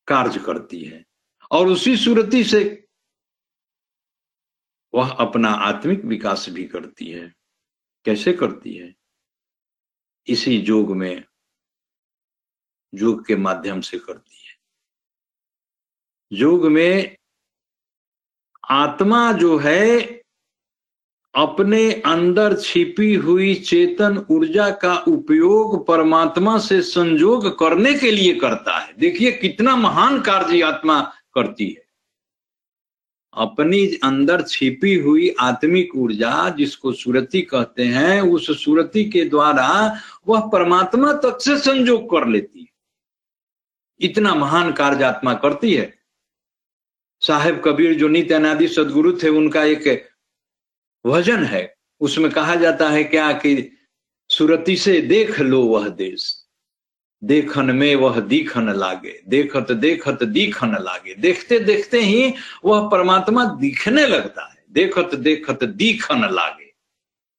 कार्य करती है और उसी सुरति से वह अपना आत्मिक विकास भी करती है। कैसे करती है? इसी योग में, योग के माध्यम से करती है। योग में आत्मा जो है अपने अंदर छिपी हुई चेतन ऊर्जा का उपयोग परमात्मा से संयोग करने के लिए करता है। देखिए कितना महान कार्य आत्मा करती है। अपनी अंदर छिपी हुई आत्मिक ऊर्जा जिसको सुरति कहते हैं, उस सुरति के द्वारा वह परमात्मा तक से संयोग कर लेती है। इतना महान कार्य आत्मा करती है। साहेब कबीर जो नित्य अनादि सदगुरु थे, उनका एक भजन है, उसमें कहा जाता है क्या कि सुरति से देख लो वह देश, देखन में वह दीखन लागे, देखत देखत दीखन लागे। देखते देखते ही वह परमात्मा दिखने लगता है। देखत देखत दीखन लागे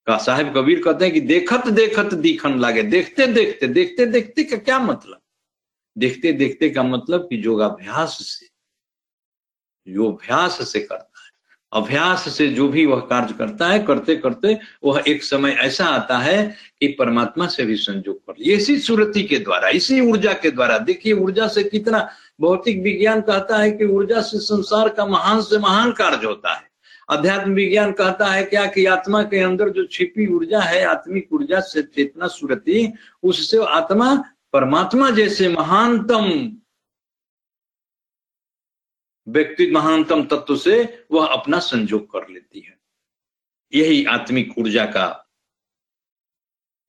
का साहेब कबीर कहते हैं कि देखत देखत दीखन लागे। देखते देखते, देखते देखते का क्या मतलब? देखते देखते का मतलब कि योगाभ्यास से, योगाभ्यास से करता है। अभ्यास से जो भी वह कार्य करता है, करते करते वह एक समय ऐसा आता है कि परमात्मा से भी संयोग कर लिया, इसी सुरति के द्वारा, इसी ऊर्जा के द्वारा। देखिए ऊर्जा से कितना, भौतिक विज्ञान कहता है कि ऊर्जा से संसार का महान से महान कार्य होता है। अध्यात्म विज्ञान कहता है क्या कि आत्मा के अंदर जो छिपी ऊर्जा है, आत्मिक ऊर्जा से चेतना सुरति, उससे आत्मा परमात्मा जैसे महानतम व्यक्ति, महानतम तत्व से वह अपना संयोग कर लेती है। यही आत्मिक ऊर्जा का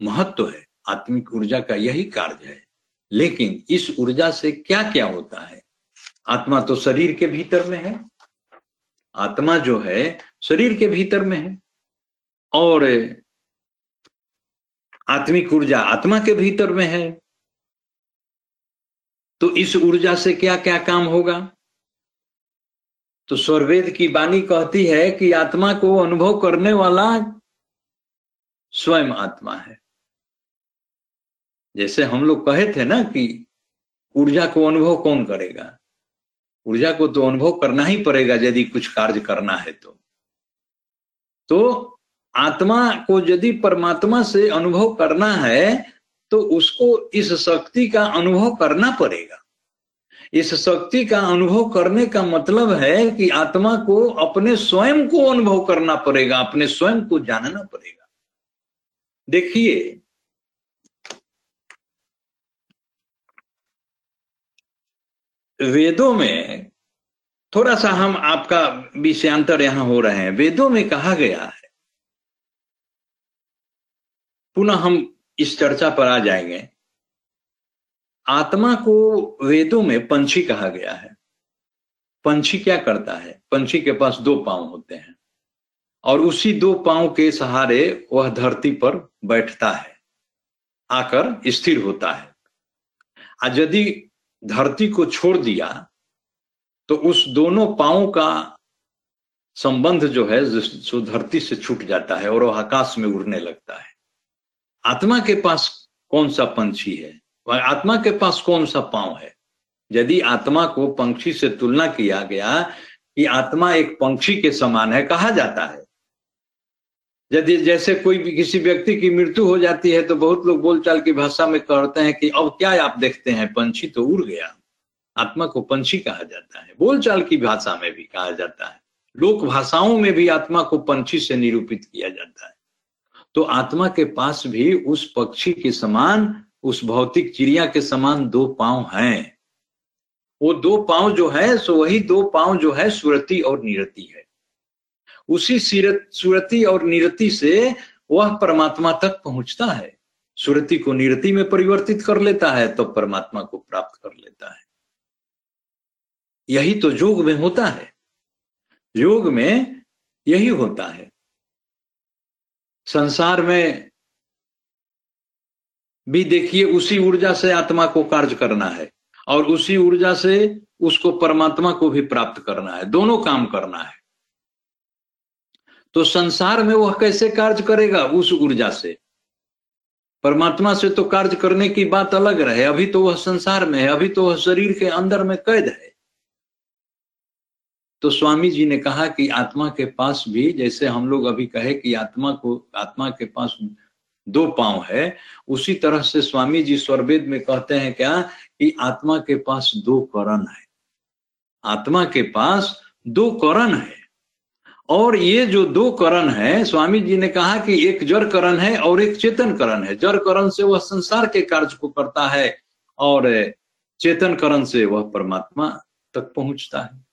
महत्व है, आत्मिक ऊर्जा का यही कार्य है। लेकिन इस ऊर्जा से क्या क्या होता है? आत्मा तो शरीर के भीतर में है, आत्मा जो है शरीर के भीतर में है, और आत्मिक ऊर्जा आत्मा के भीतर में है। तो इस ऊर्जा से क्या क्या काम होगा? तो स्वरवेद की वाणी कहती है कि आत्मा को अनुभव करने वाला स्वयं आत्मा है। जैसे हम लोग कहे थे ना कि ऊर्जा को अनुभव कौन करेगा? ऊर्जा को तो अनुभव करना ही पड़ेगा यदि कुछ कार्य करना है तो आत्मा को यदि परमात्मा से अनुभव करना है तो उसको इस शक्ति का अनुभव करना पड़ेगा। इस शक्ति का अनुभव करने का मतलब है कि आत्मा को अपने स्वयं को अनुभव करना पड़ेगा, अपने स्वयं को जानना पड़ेगा। देखिए वेदों में थोड़ा सा हम आपका विषयांतर यहां हो रहे हैं। वेदों में कहा गया है, पुनः हम इस चर्चा पर आ जाएंगे। आत्मा को वेदों में पंछी कहा गया है। पंछी क्या करता है? पंछी के पास दो पांव होते हैं और उसी दो पांव के सहारे वह धरती पर बैठता है, आकर स्थिर होता है। आज यदि धरती को छोड़ दिया तो उस दोनों पांव का संबंध जो है जो धरती से छूट जाता है और वह आकाश में उड़ने लगता है। आत्मा के पास कौन सा पंछी है? आत्मा के पास कौन सा पांव है? यदि आत्मा को पंक्षी से तुलना किया गया कि आत्मा एक पंक्षी के समान है कहा जाता है। यदि जैसे कोई किसी व्यक्ति की मृत्यु हो जाती है तो बहुत लोग बोलचाल की भाषा में कहते हैं कि अब क्या आप देखते हैं, पंछी तो उड़ गया। आत्मा को पंछी कहा जाता है, बोलचाल की भाषा में भी कहा जाता है, लोक भाषाओं में भी आत्मा को पंछी से निरूपित किया जाता है। तो आत्मा के पास भी उस पक्षी के समान, उस भौतिक चिड़िया के समान दो पांव हैं। वो दो पांव जो है सो वही दो पांव जो है सुरति और निरति है। उसी सुरति और निरति से वह परमात्मा तक पहुंचता है। सुरति को निरति में परिवर्तित कर लेता है तो परमात्मा को प्राप्त कर लेता है। यही तो योग में होता है। योग में यही होता है। संसार में भी देखिए उसी ऊर्जा से आत्मा को कार्य करना है और उसी ऊर्जा से उसको परमात्मा को भी प्राप्त करना है, दोनों काम करना है। तो संसार में वह कैसे कार्य करेगा? उस ऊर्जा से। परमात्मा से तो कार्य करने की बात अलग रहे, अभी तो वह संसार में है, अभी तो वह शरीर के अंदर में कैद है। तो स्वामी जी ने कहा कि आत्मा के पास भी, जैसे हम लोग अभी कहे कि आत्मा के पास दो पांव है, उसी तरह से स्वामी जी स्वरवेद में कहते हैं क्या कि आत्मा के पास दो करण है। आत्मा के पास दो करण है और ये जो दो करण है, स्वामी जी ने कहा कि एक जड़ करण है और एक चेतन करण है। जड़ करण से वह संसार के कार्य को करता है और चेतन करण से वह परमात्मा तक पहुंचता है।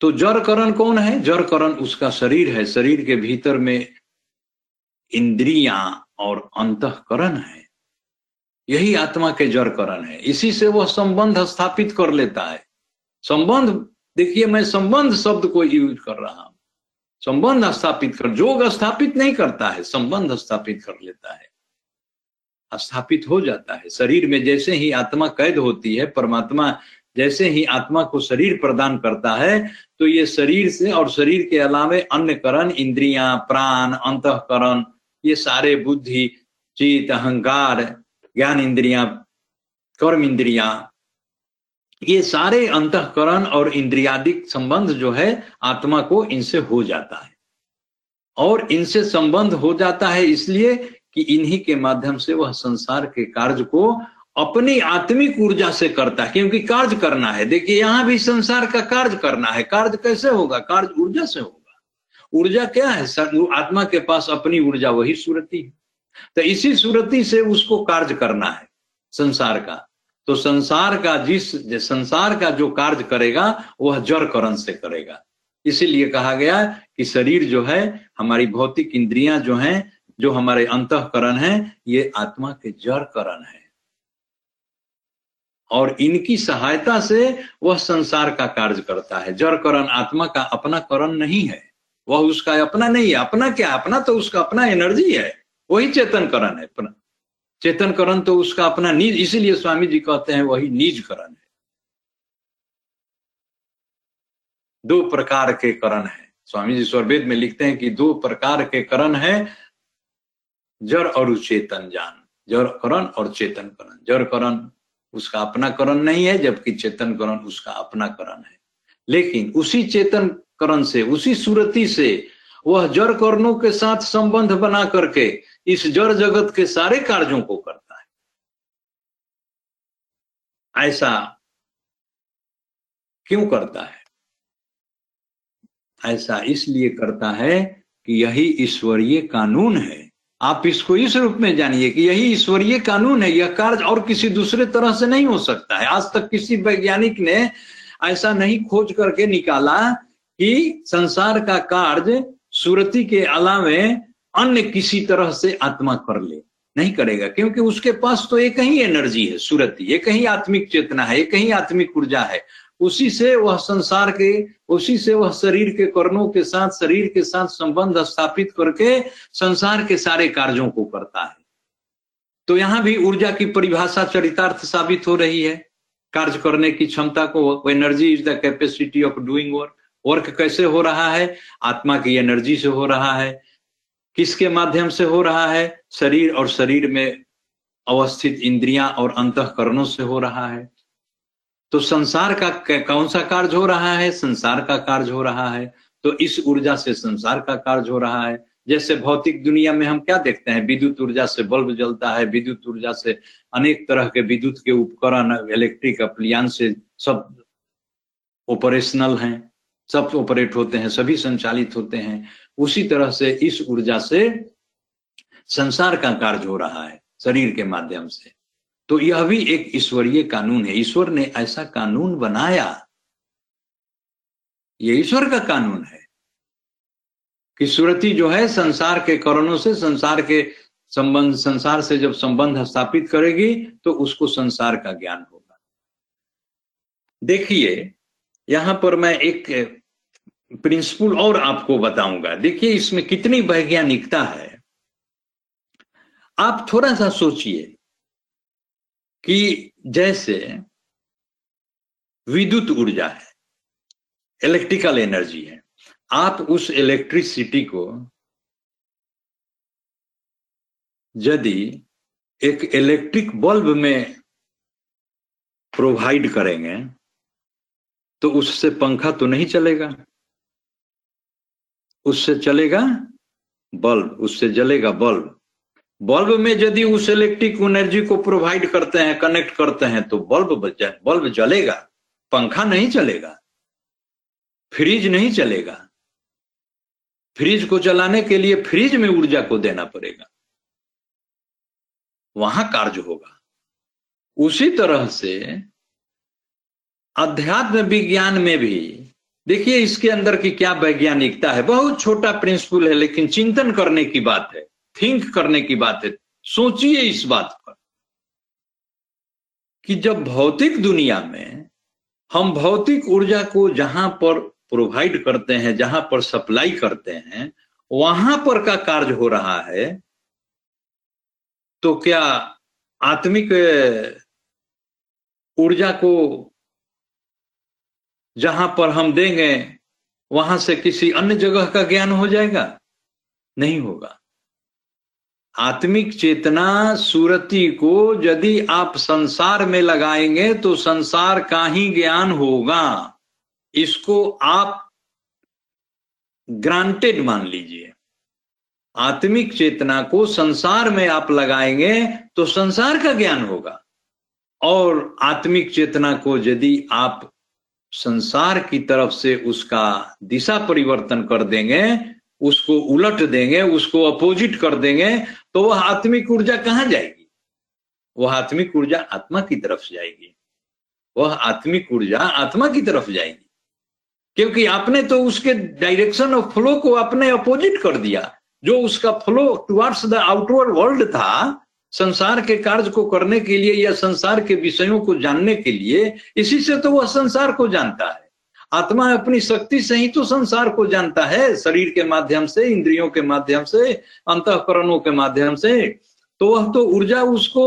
तो जड़ करण कौन है? जड़ करण उसका शरीर है। शरीर के भीतर में इंद्रियां और अंतःकरण है। यही आत्मा के जड़ करण है। इसी से वह संबंध स्थापित कर लेता है। संबंध, देखिए मैं संबंध शब्द को यूज कर रहा हूं, संबंध स्थापित कर, जोग स्थापित नहीं करता है, संबंध स्थापित कर लेता है, स्थापित हो जाता है। शरीर में जैसे ही आत्मा कैद होती है, परमात्मा जैसे ही आत्मा को शरीर प्रदान करता है, तो ये शरीर से और शरीर के अलावे अन्य करण, इंद्रियां, प्राण, अंतःकरण, ये सारे बुद्धि, चित्त, अहंकार, ज्ञान इंद्रियां, कर्म इंद्रियां, ये सारे अंतःकरण और इंद्रियादिक संबंध जो है आत्मा को इनसे हो जाता है। और इनसे संबंध हो जाता है इसलिए कि इन्हीं के माध्यम से वह संसार के कार्य को अपनी आत्मिक ऊर्जा से करता है, क्योंकि कार्य करना है। देखिए यहाँ भी संसार का कार्य करना है। कार्य कैसे होगा? कार्य ऊर्जा से होगा। ऊर्जा क्या है? आत्मा के पास अपनी ऊर्जा, वही सुरति है। तो इसी सुरति से उसको कार्य करना है संसार का। तो संसार का जो कार्य करेगा वह जड़ करण से करेगा। इसीलिए कहा गया कि शरीर जो है, हमारी भौतिक इंद्रियां जो हैं, जो हमारे अंतःकरण है, ये आत्मा के जड़ करण है और इनकी सहायता से वह संसार का कार्य करता है। जड़ करण आत्मा का अपना करण नहीं है, वह उसका अपना नहीं है। अपना क्या? अपना तो उसका अपना एनर्जी है, वही चेतन करण है। चेतन करण तो उसका अपना निज, इसीलिए स्वामी जी कहते हैं वही निज करण है। दो प्रकार के करण है। स्वामी जी स्वरवेद में लिखते हैं कि दो प्रकार के करण है, जड़ और चेतन जान। जड़ करण और चेतन करण। जड़ करण उसका अपना करण नहीं है, जबकि चेतन करण उसका अपना करण है। लेकिन उसी चेतन करण से, उसी सुरति से वह जड़ करणों के साथ संबंध बना करके इस जड़ जगत के सारे कार्यों को करता है। ऐसा क्यों करता है? ऐसा इसलिए करता है कि यही ईश्वरीय कानून है। आप इसको इस रूप में जानिए कि यही ईश्वरीय कानून है। यह कार्य और किसी दूसरे तरह से नहीं हो सकता है। आज तक किसी वैज्ञानिक ने ऐसा नहीं खोज करके निकाला कि संसार का कार्य सुरति के अलावे अन्य किसी तरह से आत्मा कर ले। नहीं करेगा, क्योंकि उसके पास तो एक ही एनर्जी है, सुरति, एक ही आत्मिक चेतना है, एक ही आत्मिक ऊर्जा है। उसी से वह शरीर के कर्णों के साथ, शरीर के साथ संबंध स्थापित करके संसार के सारे कार्यों को करता है। तो यहाँ भी ऊर्जा की परिभाषा चरितार्थ साबित हो रही है। कार्य करने की क्षमता को, energy is the capacity of doing work. Work कैसे हो रहा है? आत्मा की एनर्जी से हो रहा है। किसके माध्यम से हो रहा है? शरीर और शरीर में अवस्थित इंद्रियां और अंतःकरणों से हो रहा है। तो संसार का कौन सा कार्य हो रहा है? संसार का कार्य हो रहा है। तो इस ऊर्जा से संसार का कार्य हो रहा है। जैसे भौतिक दुनिया में हम क्या देखते हैं? विद्युत ऊर्जा से बल्ब जलता है, विद्युत ऊर्जा से अनेक तरह के विद्युत के उपकरण, इलेक्ट्रिक अप्लायंस से सब ऑपरेशनल हैं, सब ऑपरेट होते हैं, सभी संचालित होते हैं। उसी तरह से इस ऊर्जा से संसार का कार्य हो रहा है शरीर के माध्यम से। तो यह भी एक ईश्वरीय कानून है। ईश्वर ने ऐसा कानून बनाया, यह ईश्वर का कानून है कि सुरति जो है संसार के कारणों से, संसार के संबंध, संसार से जब संबंध स्थापित करेगी तो उसको संसार का ज्ञान होगा। देखिए यहां पर मैं एक प्रिंसिपल और आपको बताऊंगा। देखिए इसमें कितनी वैज्ञानिकता है। आप थोड़ा सा सोचिए कि जैसे विद्युत ऊर्जा है, इलेक्ट्रिकल एनर्जी है, आप उस इलेक्ट्रिसिटी को यदि एक इलेक्ट्रिक बल्ब में प्रोवाइड करेंगे तो उससे पंखा तो नहीं चलेगा, उससे चलेगा बल्ब, उससे जलेगा बल्ब। बल्ब में यदि उस इलेक्ट्रिक एनर्जी को प्रोवाइड करते हैं, कनेक्ट करते हैं, तो बल्ब जलेगा। पंखा नहीं चलेगा, फ्रिज नहीं चलेगा। फ्रिज को चलाने के लिए फ्रिज में ऊर्जा को देना पड़ेगा, वहां कार्य होगा। उसी तरह से अध्यात्म विज्ञान में भी देखिए इसके अंदर की क्या वैज्ञानिकता है। बहुत छोटा प्रिंसिपल है, लेकिन चिंतन करने की बात है, थिंक करने की बात है। सोचिए इस बात पर कि जब भौतिक दुनिया में हम भौतिक ऊर्जा को जहां पर प्रोवाइड करते हैं, जहां पर सप्लाई करते हैं, वहां पर का कार्य हो रहा है, तो क्या आत्मिक ऊर्जा को जहां पर हम देंगे वहां से किसी अन्य जगह का ज्ञान हो जाएगा? नहीं होगा। आत्मिक चेतना सुरति को यदि आप संसार में लगाएंगे तो संसार का ही ज्ञान होगा। इसको आप ग्रांटेड मान लीजिए। आत्मिक चेतना को संसार में आप लगाएंगे तो संसार का ज्ञान होगा, और आत्मिक चेतना को यदि आप संसार की तरफ से उसका दिशा परिवर्तन कर देंगे, उसको उलट देंगे, उसको अपोजिट कर देंगे, तो वह आत्मिक ऊर्जा कहाँ जाएगी? वह आत्मिक ऊर्जा आत्मा की तरफ जाएगी, वह आत्मिक ऊर्जा आत्मा की तरफ जाएगी, क्योंकि आपने तो उसके डायरेक्शन ऑफ फ्लो को आपने अपोजिट कर दिया। जो उसका flow towards the outward world था संसार के कार्य को करने के लिए या संसार के विषयों को जानने के लिए, इसी से तो वह संसार को जानता है। आत्मा अपनी शक्ति से ही तो संसार को जानता है, शरीर के माध्यम से, इंद्रियों के माध्यम से, अंतःकरणों के माध्यम से। तो वह तो ऊर्जा उसको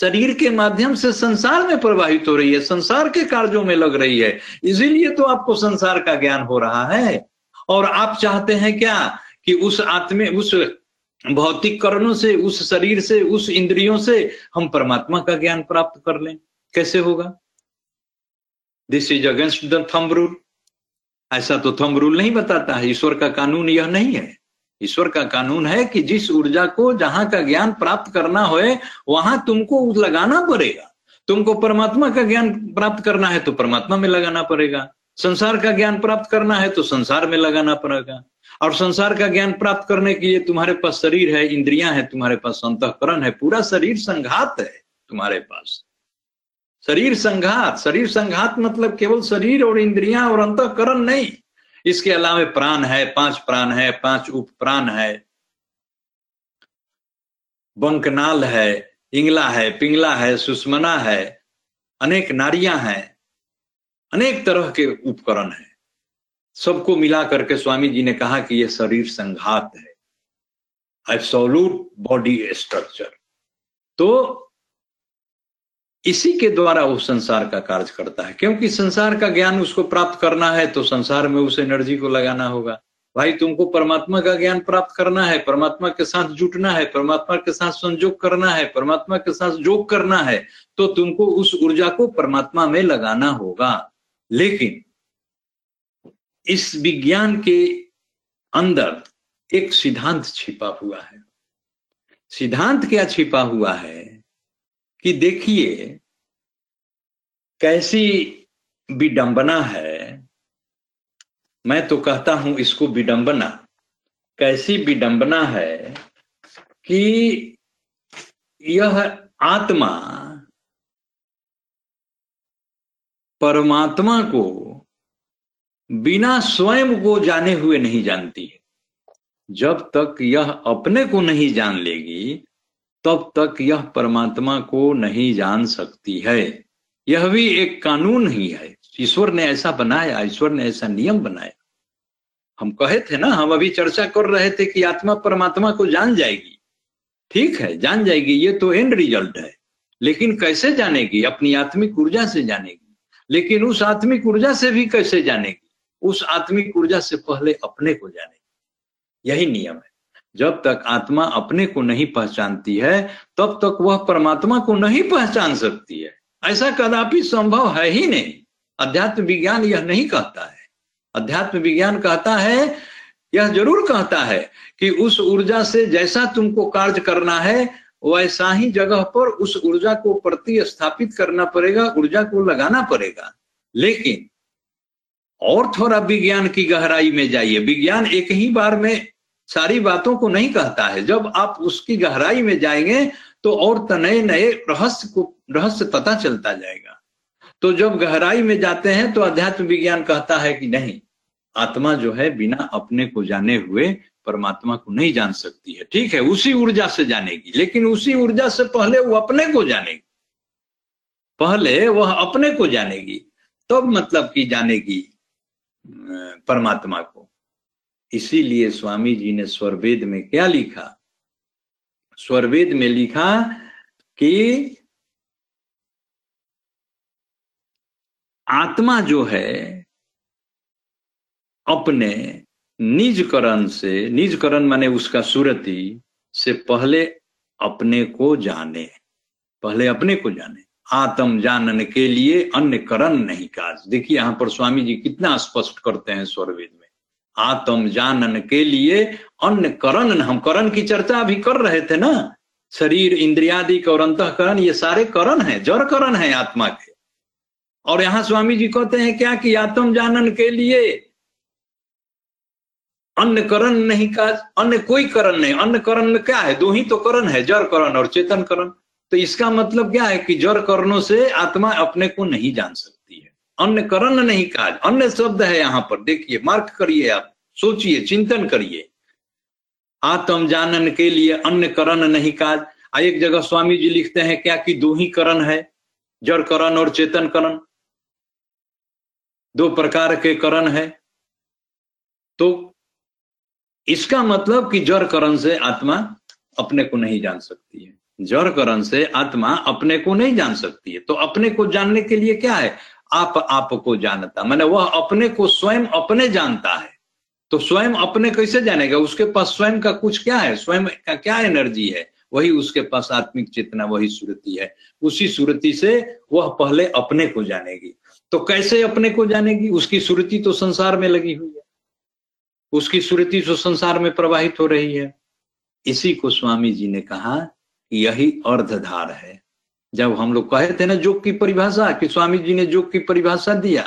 शरीर के माध्यम से संसार में प्रवाहित हो रही है, संसार के कार्यों में लग रही है, इसीलिए तो आपको संसार का ज्ञान हो रहा है। और आप चाहते हैं क्या कि उस भौतिक कारणों से, उस शरीर से, उस इंद्रियों से हम परमात्मा का ज्ञान प्राप्त कर लें? कैसे होगा? This is against the thumb rule. ऐसा तो थंब रूल नहीं बताता है, ईश्वर का कानून यह नहीं है। ईश्वर का कानून है कि जिस ऊर्जा को जहां का ज्ञान प्राप्त करना हो वहां तुमको लगाना पड़ेगा। तुमको परमात्मा का ज्ञान प्राप्त करना है तो परमात्मा में लगाना पड़ेगा, संसार का ज्ञान प्राप्त करना है तो संसार में लगाना पड़ेगा। और संसार का ज्ञान प्राप्त करने के लिए तुम्हारे पास शरीर है, इंद्रियां हैं, तुम्हारे पास अंतःकरण है, पूरा शरीर संघात है तुम्हारे पास। शरीर संघात मतलब केवल शरीर और इंद्रियां और अंतःकरण नहीं, इसके अलावा प्राण है, 5 प्राण है, 5 उप प्राण है, बंकनाल है, इंगला है, पिंगला है, सुषमना है, अनेक नाड़ियां हैं, अनेक तरह के उपकरण है। सबको मिला करके स्वामी जी ने कहा कि यह शरीर संघात है, एब्सोल्यूट बॉडी स्ट्रक्चर। तो इसी के द्वारा वो संसार का कार्य करता है, क्योंकि संसार का ज्ञान उसको प्राप्त करना है तो संसार में उस एनर्जी को लगाना होगा। भाई तुमको परमात्मा का ज्ञान प्राप्त करना है, परमात्मा के साथ जुटना है, परमात्मा के साथ संयोग करना है, परमात्मा के साथ योग करना है, तो तुमको उस ऊर्जा को परमात्मा में लगाना होगा। लेकिन इस विज्ञान के अंदर एक सिद्धांत छिपा हुआ है। सिद्धांत क्या छिपा हुआ है कि देखिए कैसी विडंबना है। मैं तो कहता हूं इसको विडंबना। कैसी विडंबना है कि यह आत्मा परमात्मा को बिना स्वयं को जाने हुए नहीं जानती है। जब तक यह अपने को नहीं जान लेगी तब तक यह परमात्मा को नहीं जान सकती है। यह भी एक कानून ही है, ईश्वर ने ऐसा बनाया, ईश्वर ने ऐसा नियम बनाया। हम कहे थे ना, हम अभी चर्चा कर रहे थे कि आत्मा परमात्मा को जान जाएगी। ठीक है, जान जाएगी, ये तो एंड रिजल्ट है, लेकिन कैसे जानेगी? अपनी आत्मिक ऊर्जा से जानेगी। लेकिन उस आत्मिक ऊर्जा से भी कैसे जानेगी? उस आत्मिक ऊर्जा से पहले अपने को जाने। यही नियम है। जब तक आत्मा अपने को नहीं पहचानती है तब तक वह परमात्मा को नहीं पहचान सकती है। ऐसा कदापि संभव है ही नहीं। अध्यात्म विज्ञान यह नहीं कहता है। अध्यात्म विज्ञान कहता है, यह जरूर कहता है कि उस ऊर्जा से जैसा तुमको कार्य करना है वैसा ही जगह पर उस ऊर्जा को प्रतिस्थापित करना पड़ेगा, ऊर्जा को लगाना पड़ेगा। लेकिन और थोड़ा विज्ञान की गहराई में जाइए। विज्ञान एक ही बार में सारी बातों को नहीं कहता है, जब आप उसकी गहराई में जाएंगे तो और नए नए रहस्य पता चलता जाएगा। तो जब गहराई में जाते हैं तो अध्यात्म विज्ञान कहता है कि नहीं, आत्मा जो है बिना अपने को जाने हुए परमात्मा को नहीं जान सकती है। ठीक है, उसी ऊर्जा से जानेगी, लेकिन उसी ऊर्जा से पहले वो अपने को जानेगी, तब मतलब कि जानेगी परमात्मा को। इसीलिए स्वामी जी ने स्वरवेद में क्या लिखा, स्वरवेद में लिखा कि आत्मा जो है अपने निजकरण से, निजकरण माने उसका सुरति से पहले अपने को जाने, आत्म जानन के लिए अन्य करण नहीं काज। देखिए यहाँ पर स्वामी जी कितना स्पष्ट करते हैं स्वरवेद में, आत्म जानन के लिए अन्य करण। हम करण की चर्चा अभी कर रहे थे ना, शरीर इंद्रियादिक और अंतःकरण, ये सारे करण हैं, जड़ करण है आत्मा के। और यहाँ स्वामी जी कहते हैं क्या कि आत्म जानन के लिए अन्य करण नहीं काज, अन्य कोई करण नहीं। अन्य करण में क्या है, दो ही तो करण है, जड़ करण और चेतन करण। तो इसका मतलब क्या है कि जड़ करणों से आत्मा अपने को नहीं जान सकती है, अन्य करण नहीं काज। अन्य शब्द है यहाँ पर, देखिए मार्क करिए, आप सोचिए, चिंतन करिए, आत्म जानन के लिए अन्य करण नहीं काज। एक जगह स्वामी जी लिखते हैं क्या कि दो ही करण है, जड़ करण और चेतन करण, दो प्रकार के करण है। तो इसका मतलब कि जड़ करण से आत्मा अपने को नहीं जान सकती है, तो अपने को जानने के लिए क्या है, आप को जानता, माने वह अपने को स्वयं अपने जानता है। तो स्वयं अपने कैसे जानेगा, उसके पास स्वयं का कुछ क्या है, स्वयं का क्या एनर्जी है, वही उसके पास आत्मिक चेतना, वही सुरति है। उसी सुरति से वह पहले अपने को जानेगी। तो कैसे अपने को जानेगी, उसकी सुरति तो संसार में लगी हुई है, उसकी सुरति तो संसार में प्रवाहित हो रही है। इसी को स्वामी जी ने कहा यही अर्धधार है। जब हम लोग कहे थे ना जोग की परिभाषा, कि स्वामी जी ने जोग की परिभाषा दिया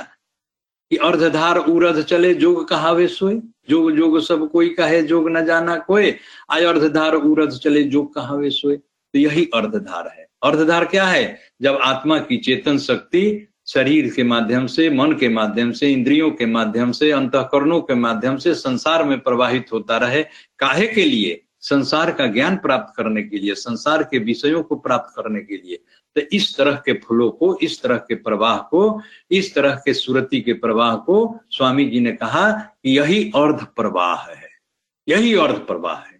कि अर्धधार उर्ध चले जोग कहावे सोए, जोग जोग सब कोई कहे जोग न जाना कोई, आय अर्धधार उर्ध चले जोग कहावे सोए। तो यही अर्धधार है। अर्धधार क्या है, जब आत्मा की चेतन शक्ति शरीर के माध्यम से, मन के माध्यम से, इंद्रियों के माध्यम से, अंतःकरणों के माध्यम से संसार में प्रवाहित होता रहे। काहे के लिए, संसार का ज्ञान प्राप्त करने के लिए, संसार के विषयों को प्राप्त करने के लिए। तो इस तरह के फूलों को, इस तरह के प्रवाह को, इस तरह के सुरति के प्रवाह को स्वामी जी ने कहा कि यही अर्ध प्रवाह है, यही अर्ध प्रवाह है।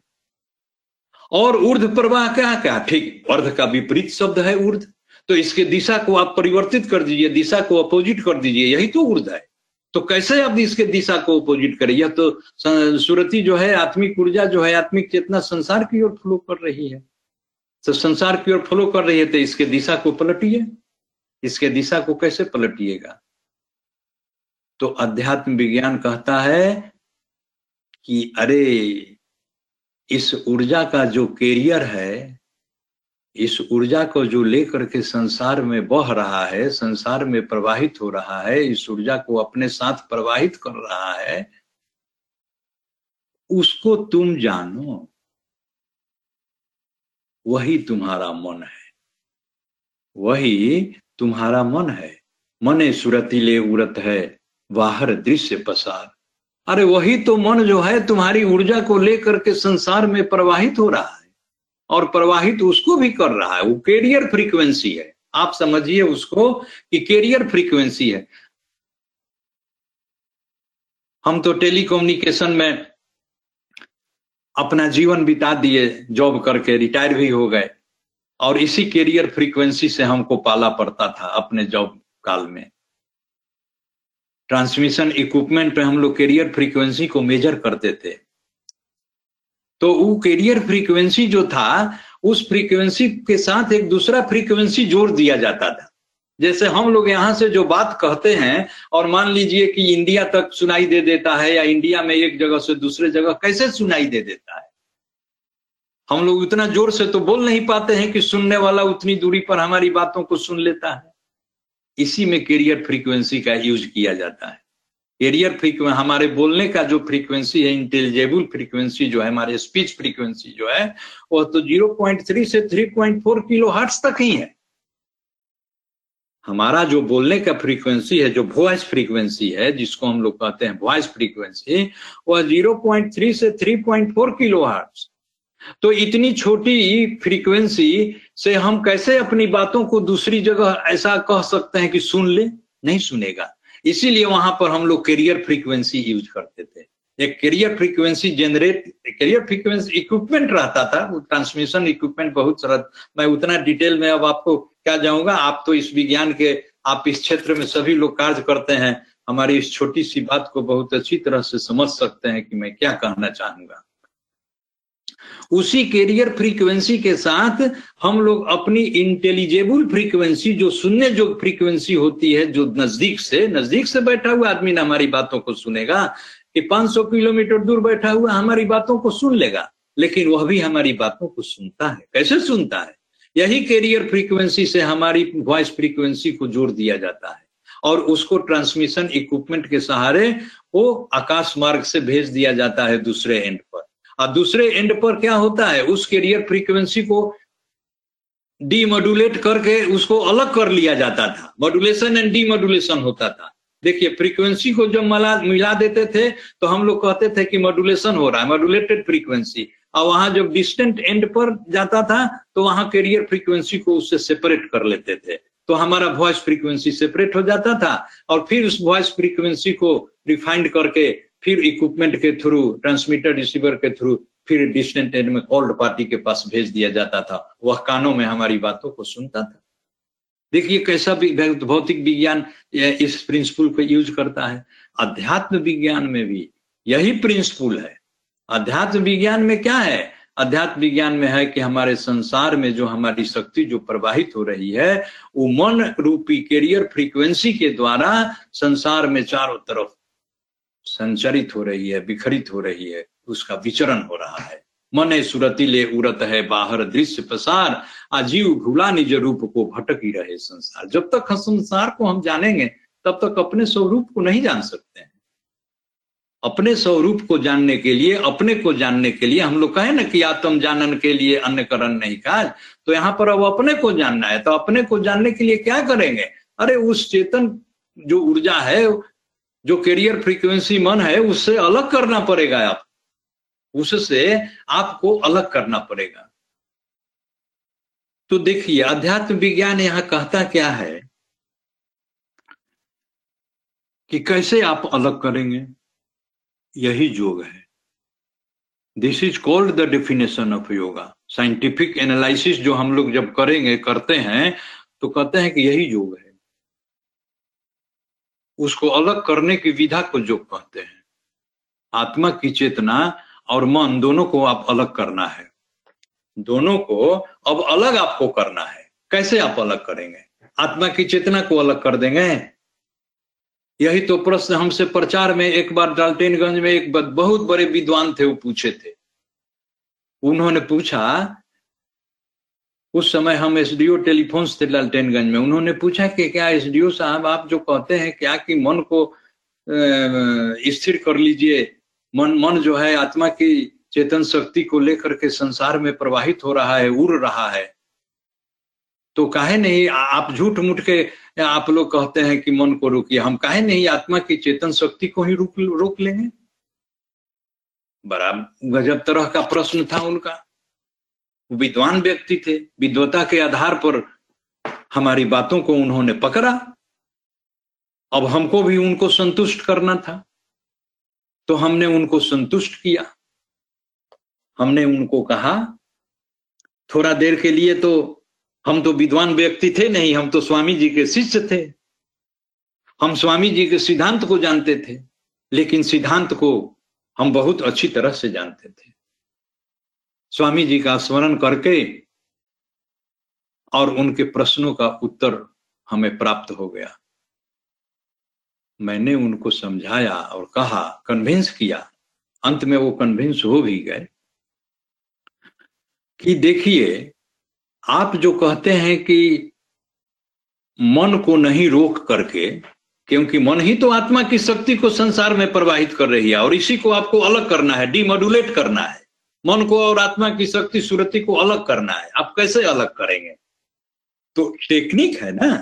और ऊर्ध प्रवाह क्या क्या, ठीक अर्ध का विपरीत शब्द है ऊर्ध, तो इसके दिशा को आप परिवर्तित कर दीजिए, दिशा को अपोजिट कर दीजिए, यही तो ऊर्ध है। तो कैसे आप इसके दिशा को अपोजिट करें, यह तो सुरति जो है, आत्मिक ऊर्जा जो है, आत्मिक चेतना संसार की ओर फ्लो कर रही है, तो संसार की ओर फ्लो कर रही है, तो इसके दिशा को पलटिए। इसके दिशा को कैसे पलटिएगा, तो अध्यात्म विज्ञान कहता है कि अरे इस ऊर्जा का जो कैरियर है, इस ऊर्जा को जो लेकर के संसार में बह रहा है, संसार में प्रवाहित हो रहा है, इस ऊर्जा को अपने साथ प्रवाहित कर रहा है, उसको तुम जानो, वही तुम्हारा मन है, मने सुरतिले उरत है बाहर दृश्य पसार। अरे वही तो मन जो है तुम्हारी ऊर्जा को लेकर के संसार में प्रवाहित हो रहा है और प्रवाहित उसको भी कर रहा है। वो कैरियर फ्रीक्वेंसी है, आप समझिए उसको कि कैरियर फ्रीक्वेंसी है। हम तो टेलीकम्युनिकेशन में अपना जीवन बिता दिए, जॉब करके रिटायर भी हो गए, और इसी कैरियर फ्रीक्वेंसी से हमको पाला पड़ता था अपने जॉब काल में। ट्रांसमिशन इक्विपमेंट पे हम लोग कैरियर फ्रीक्वेंसी को मेजर करते थे, तो वो कैरियर फ्रीक्वेंसी जो था उस फ्रीक्वेंसी के साथ एक दूसरा फ्रीक्वेंसी जोड़ दिया जाता था। जैसे हम लोग यहाँ से जो बात कहते हैं और मान लीजिए कि इंडिया तक सुनाई दे देता है, या इंडिया में एक जगह से दूसरे जगह कैसे सुनाई दे देता है, हम लोग उतना जोर से तो बोल नहीं पाते हैं कि सुनने वाला उतनी दूरी पर हमारी बातों को सुन लेता है। इसी में कैरियर फ्रीक्वेंसी का यूज किया जाता है। कैरियर फ्रीक्वेंसी हमारे बोलने का जो फ्रीक्वेंसी है, इंटेलिजेबल फ्रीक्वेंसी जो है, हमारे स्पीच फ्रीक्वेंसी जो है वह तो 0.3 से 3.4 किलोहर्ट्ज तक ही है। हमारा जो बोलने का फ्रीक्वेंसी है, जो वॉइस फ्रीक्वेंसी है, जिसको हम लोग कहते हैं वॉइस फ्रीक्वेंसी, वह 0.3 से 3.4 किलोहर्ट्ज। तो इतनी छोटी फ्रीक्वेंसी से हम कैसे अपनी बातों को दूसरी जगह ऐसा कह सकते हैं कि सुन ले? नहीं सुनेगा। इसीलिए वहां पर हम लोग कैरियर फ्रीक्वेंसी यूज करते थे। एक carrier frequency generate, carrier frequency equipment रहता था, वो ट्रांसमिशन इक्विपमेंट बहुत सारा। मैं उतना डिटेल में अब आपको क्या जाऊंगा, आप तो इस विज्ञान के, आप इस क्षेत्र में सभी लोग कार्य करते हैं, हमारी इस छोटी सी बात को बहुत अच्छी तरह से समझ सकते हैं कि मैं क्या कहना चाहूंगा। उसी कैरियर फ्रीक्वेंसी के साथ हम लोग अपनी इंटेलिजेबल फ्रीक्वेंसी, जो सुनने जो फ्रीक्वेंसी होती है, जो नजदीक से बैठा हुआ आदमी ना हमारी बातों को सुनेगा कि 500 किलोमीटर दूर बैठा हुआ हमारी बातों को सुन लेगा, लेकिन वह भी हमारी बातों को सुनता है। कैसे सुनता है? यही कैरियर फ्रीक्वेंसी से हमारी वॉइस फ्रीक्वेंसी को जोड़ दिया जाता है और उसको ट्रांसमिशन इक्विपमेंट के सहारे वो आकाश मार्ग से भेज दिया जाता है दूसरे एंड पर। और दूसरे एंड पर क्या होता है, उस कैरियर फ्रीक्वेंसी को डीमोडुलेट करके उसको अलग कर लिया जाता था। मॉड्यूलेशन एंड डीमोडुलेशन होता था। देखिए, फ्रीक्वेंसी को जब मिला देते थे तो हम लोग कहते थे कि मॉड्यूलेशन हो रहा है, मॉड्यूलेटेड फ्रीक्वेंसी। और वहां जब डिस्टेंट एंड पर जाता था तो वहां कैरियर फ्रीक्वेंसी को उससे सेपरेट कर लेते थे, तो हमारा वॉइस फ्रीक्वेंसी सेपरेट हो जाता था। और फिर उस वॉइस फ्रीक्वेंसी को रिफाइंड करके फिर इक्विपमेंट के थ्रू, ट्रांसमीटर रिसीवर के थ्रू, फिर डिस्टेंट एंड में कोल्ड पार्टी के पास भेज दिया जाता था। वह कानों में हमारी बातों को सुनता था। देखिए कैसा भौतिक विज्ञान इस प्रिंसिपल को यूज करता है। अध्यात्म विज्ञान में भी यही प्रिंसिपल है। अध्यात्म विज्ञान में क्या है? अध्यात्म विज्ञान में है कि हमारे संसार में जो हमारी शक्ति जो प्रवाहित हो रही है, वो मन रूपी कैरियर फ्रीक्वेंसी के द्वारा संसार में चारों तरफ संचरित हो रही है, विखरित हो रही है, उसका विचरण हो रहा है। मने सुरति ले उरत है बाहर दृश्य पसार, आजीव भूला निज रूप को भटक ही रहे संसार। जब तक हम संसार को हम जानेंगे तब तक अपने स्वरूप को नहीं जान सकते हैं। अपने स्वरूप को जानने के लिए, अपने को जानने के लिए हम लोग कहें ना कि आत्म जानन के लिए अन्य करण नहीं काज, तो यहाँ पर अब अपने को जानना है। तो अपने को जानने के लिए क्या करेंगे? अरे उस चेतन जो ऊर्जा है, जो कैरियर फ्रीक्वेंसी मन है, उससे अलग करना पड़ेगा। आप उससे आपको अलग करना पड़ेगा। तो देखिए, अध्यात्म विज्ञान यहाँ कहता क्या है कि कैसे आप अलग करेंगे, यही योग है। This is called the definition of yoga. Scientific analysis जो हम लोग जब करते हैं तो कहते हैं कि यही योग है। उसको अलग करने की विधा को योग कहते हैं। आत्मा की चेतना और मन दोनों को आप अलग करना है, दोनों को अब अलग आपको करना है। कैसे आप अलग करेंगे? आत्मा की चेतना को अलग कर देंगे? यही तो प्रश्न हमसे प्रचार में एक बार डाल्टेनगंज में एक बहुत बड़े विद्वान थे, वो पूछे थे। उन्होंने पूछा, उस समय हम एसडीओ टेलीफोन थे डाल्टेनगंज में, उन्होंने पूछा कि क्या एसडीओ साहब आप जो कहते हैं क्या कि मन को स्थिर कर लीजिए, मन जो है आत्मा की चेतन शक्ति को लेकर के संसार में प्रवाहित हो रहा है, उड़ रहा है, तो काहे नहीं आप झूठ मूठ के आप लोग कहते हैं कि मन को रोकिए, हम काहे नहीं आत्मा की चेतन शक्ति को ही रोक लेंगे? बड़ा गजब तरह का प्रश्न था उनका। विद्वान व्यक्ति थे, विद्वता के आधार पर हमारी बातों को उन्होंने पकड़ा। अब हमको भी उनको संतुष्ट करना था, तो हमने उनको संतुष्ट किया। हमने उनको कहा थोड़ा देर के लिए, तो हम तो विद्वान व्यक्ति थे नहीं, हम तो स्वामी जी के शिष्य थे, हम स्वामी जी के सिद्धांत को जानते थे, लेकिन सिद्धांत को हम बहुत अच्छी तरह से जानते थे। स्वामी जी का स्मरण करके और उनके प्रश्नों का उत्तर हमें प्राप्त हो गया। मैंने उनको समझाया और कहा, कन्विंस किया। अंत में वो कन्विंस हो भी गए कि देखिए, आप जो कहते हैं कि मन को नहीं रोक करके, क्योंकि मन ही तो आत्मा की शक्ति को संसार में प्रवाहित कर रही है और इसी को आपको अलग करना है, डिमोडुलेट करना है। मन को और आत्मा की शक्ति सुरति को अलग करना है। आप कैसे अलग करेंगे? तो टेक्निक है ना,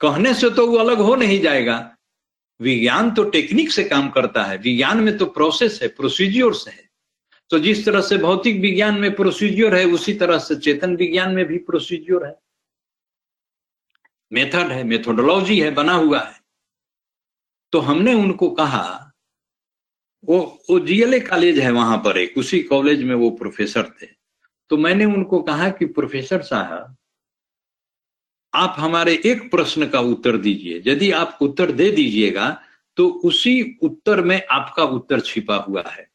कहने से तो वो अलग हो नहीं जाएगा। विज्ञान तो टेक्निक से काम करता है, विज्ञान में तो प्रोसेस है, प्रोसीज्योर्स है। तो जिस तरह से भौतिक विज्ञान में प्रोसीज्योर है, उसी तरह से चेतन विज्ञान में भी प्रोसीज्योर है, मेथड है, मेथोडोलॉजी है, बना हुआ है। तो हमने उनको कहा, वो जीएलए कॉलेज है वहां पर एक, उसी कॉलेज में वो प्रोफेसर थे। तो मैंने उनको कहा कि प्रोफेसर साहब, आप हमारे एक प्रश्न का उत्तर दीजिए, यदि आप उत्तर दे दीजिएगा तो उसी उत्तर में आपका उत्तर छिपा हुआ है।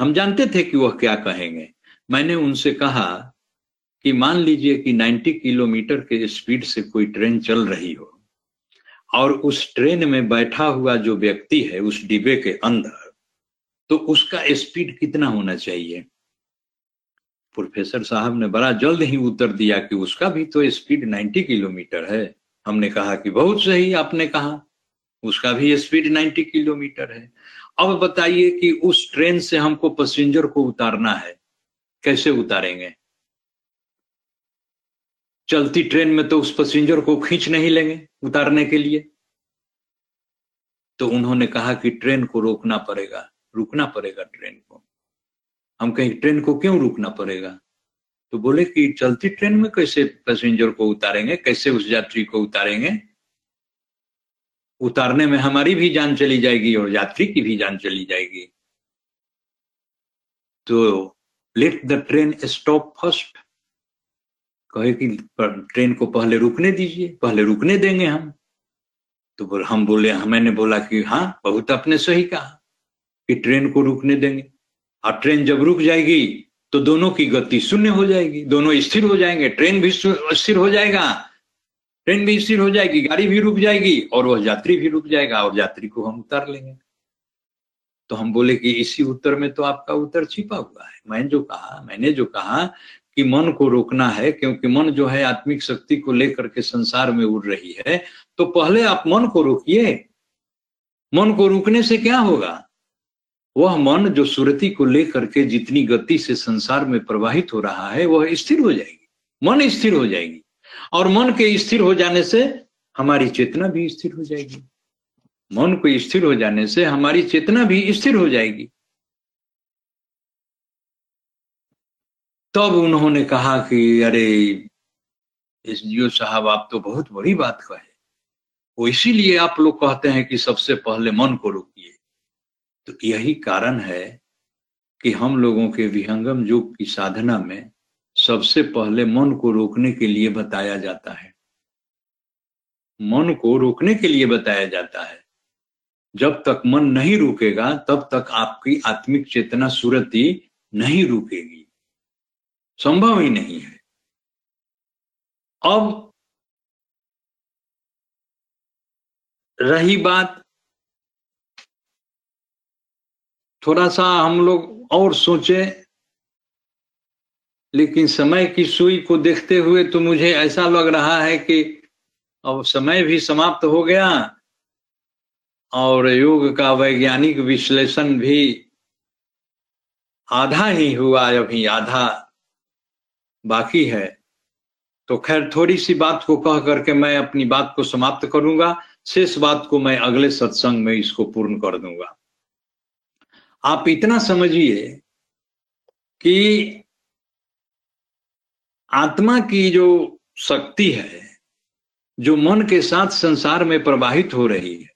हम जानते थे कि वह क्या कहेंगे। मैंने उनसे कहा कि मान लीजिए कि 90 किलोमीटर के स्पीड से कोई ट्रेन चल रही हो और उस ट्रेन में बैठा हुआ जो व्यक्ति है उस डिब्बे के अंदर, तो उसका स्पीड कितना होना चाहिए? प्रोफेसर साहब ने बड़ा जल्द ही उत्तर दिया कि उसका भी तो स्पीड 90 किलोमीटर है। हमने कहा कि बहुत सही आपने कहा, उसका भी स्पीड 90 किलोमीटर है। अब बताइए कि उस ट्रेन से हमको पैसेंजर को उतारना है, कैसे उतारेंगे? चलती ट्रेन में तो उस पैसेंजर को खींच नहीं लेंगे उतारने के लिए। तो उन्होंने कहा कि ट्रेन को रोकना पड़ेगा, रुकना पड़ेगा ट्रेन को। हम कहीं ट्रेन को क्यों रुकना पड़ेगा? तो बोले कि चलती ट्रेन में कैसे पैसेंजर को उतारेंगे, कैसे उस यात्री को उतारेंगे? उतारने में हमारी भी जान चली जाएगी और यात्री की भी जान चली जाएगी। तो let the train stop first, कहे कि ट्रेन को पहले रुकने दीजिए, पहले रुकने देंगे हम। तो हम बोले, मैंने बोला कि हाँ, बहुत आपने सही कहा कि ट्रेन को रुकने देंगे। और ट्रेन जब रुक जाएगी तो दोनों की गति शून्य हो जाएगी, दोनों स्थिर हो जाएंगे, ट्रेन भी स्थिर हो जाएगा, ट्रेन भी स्थिर हो जाएगी, गाड़ी भी रुक जाएगी और वह यात्री भी रुक जाएगा और यात्री को हम उतार लेंगे। तो हम बोले कि इसी उत्तर में तो आपका उत्तर छिपा हुआ है। मैंने जो कहा कि मन को रोकना है, क्योंकि मन जो है आत्मिक शक्ति को लेकर के संसार में उड़ रही है। तो पहले आप मन को रोकिए। मन को रोकने से क्या होगा? वह मन जो सुरति को लेकर के जितनी गति से संसार में प्रवाहित हो रहा है, वह स्थिर हो जाएगी, मन स्थिर हो जाएगी। और मन के स्थिर हो जाने से हमारी चेतना भी स्थिर हो जाएगी। मन को स्थिर हो जाने से हमारी चेतना भी स्थिर हो जाएगी। तब उन्होंने कहा कि अरे एसडीओ साहब, आप तो बहुत बड़ी बात कहे। वो इसीलिए आप लोग कहते हैं कि सबसे पहले मन को रोकिए। तो यही कारण है कि हम लोगों के विहंगम योग की साधना में सबसे पहले मन को रोकने के लिए बताया जाता है। मन को रोकने के लिए बताया जाता है। जब तक मन नहीं रुकेगा, तब तक आपकी आत्मिक चेतना सुरति नहीं रुकेगी, संभव ही नहीं है। अब रही बात, थोड़ा सा हम लोग और सोचे, लेकिन समय की सुई को देखते हुए तो मुझे ऐसा लग रहा है कि अब समय भी समाप्त हो गया और योग का वैज्ञानिक विश्लेषण भी आधा ही हुआ, अभी आधा बाकी है। तो खैर, थोड़ी सी बात को कह करके मैं अपनी बात को समाप्त करूंगा। शेष बात को मैं अगले सत्संग में इसको पूर्ण कर दूंगा। आप इतना समझिए कि आत्मा की जो शक्ति है, जो मन के साथ संसार में प्रवाहित हो रही है,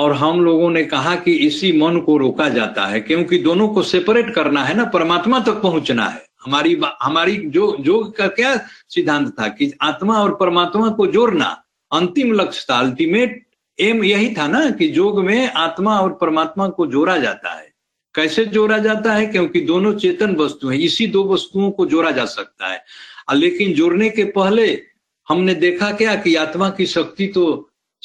और हम लोगों ने कहा कि इसी मन को रोका जाता है, क्योंकि दोनों को सेपरेट करना है ना, परमात्मा तक पहुंचना है। हमारी जो का क्या सिद्धांत था कि आत्मा और परमात्मा को जोड़ना अंतिम लक्ष्य था, अल्टीमेट एम यही था ना कि योग में आत्मा और परमात्मा को जोड़ा जाता है। कैसे जोड़ा जाता है? क्योंकि दोनों चेतन वस्तु हैं, इसी दो वस्तुओं को जोड़ा जा सकता है। लेकिन जोड़ने के पहले हमने देखा क्या कि आत्मा की शक्ति तो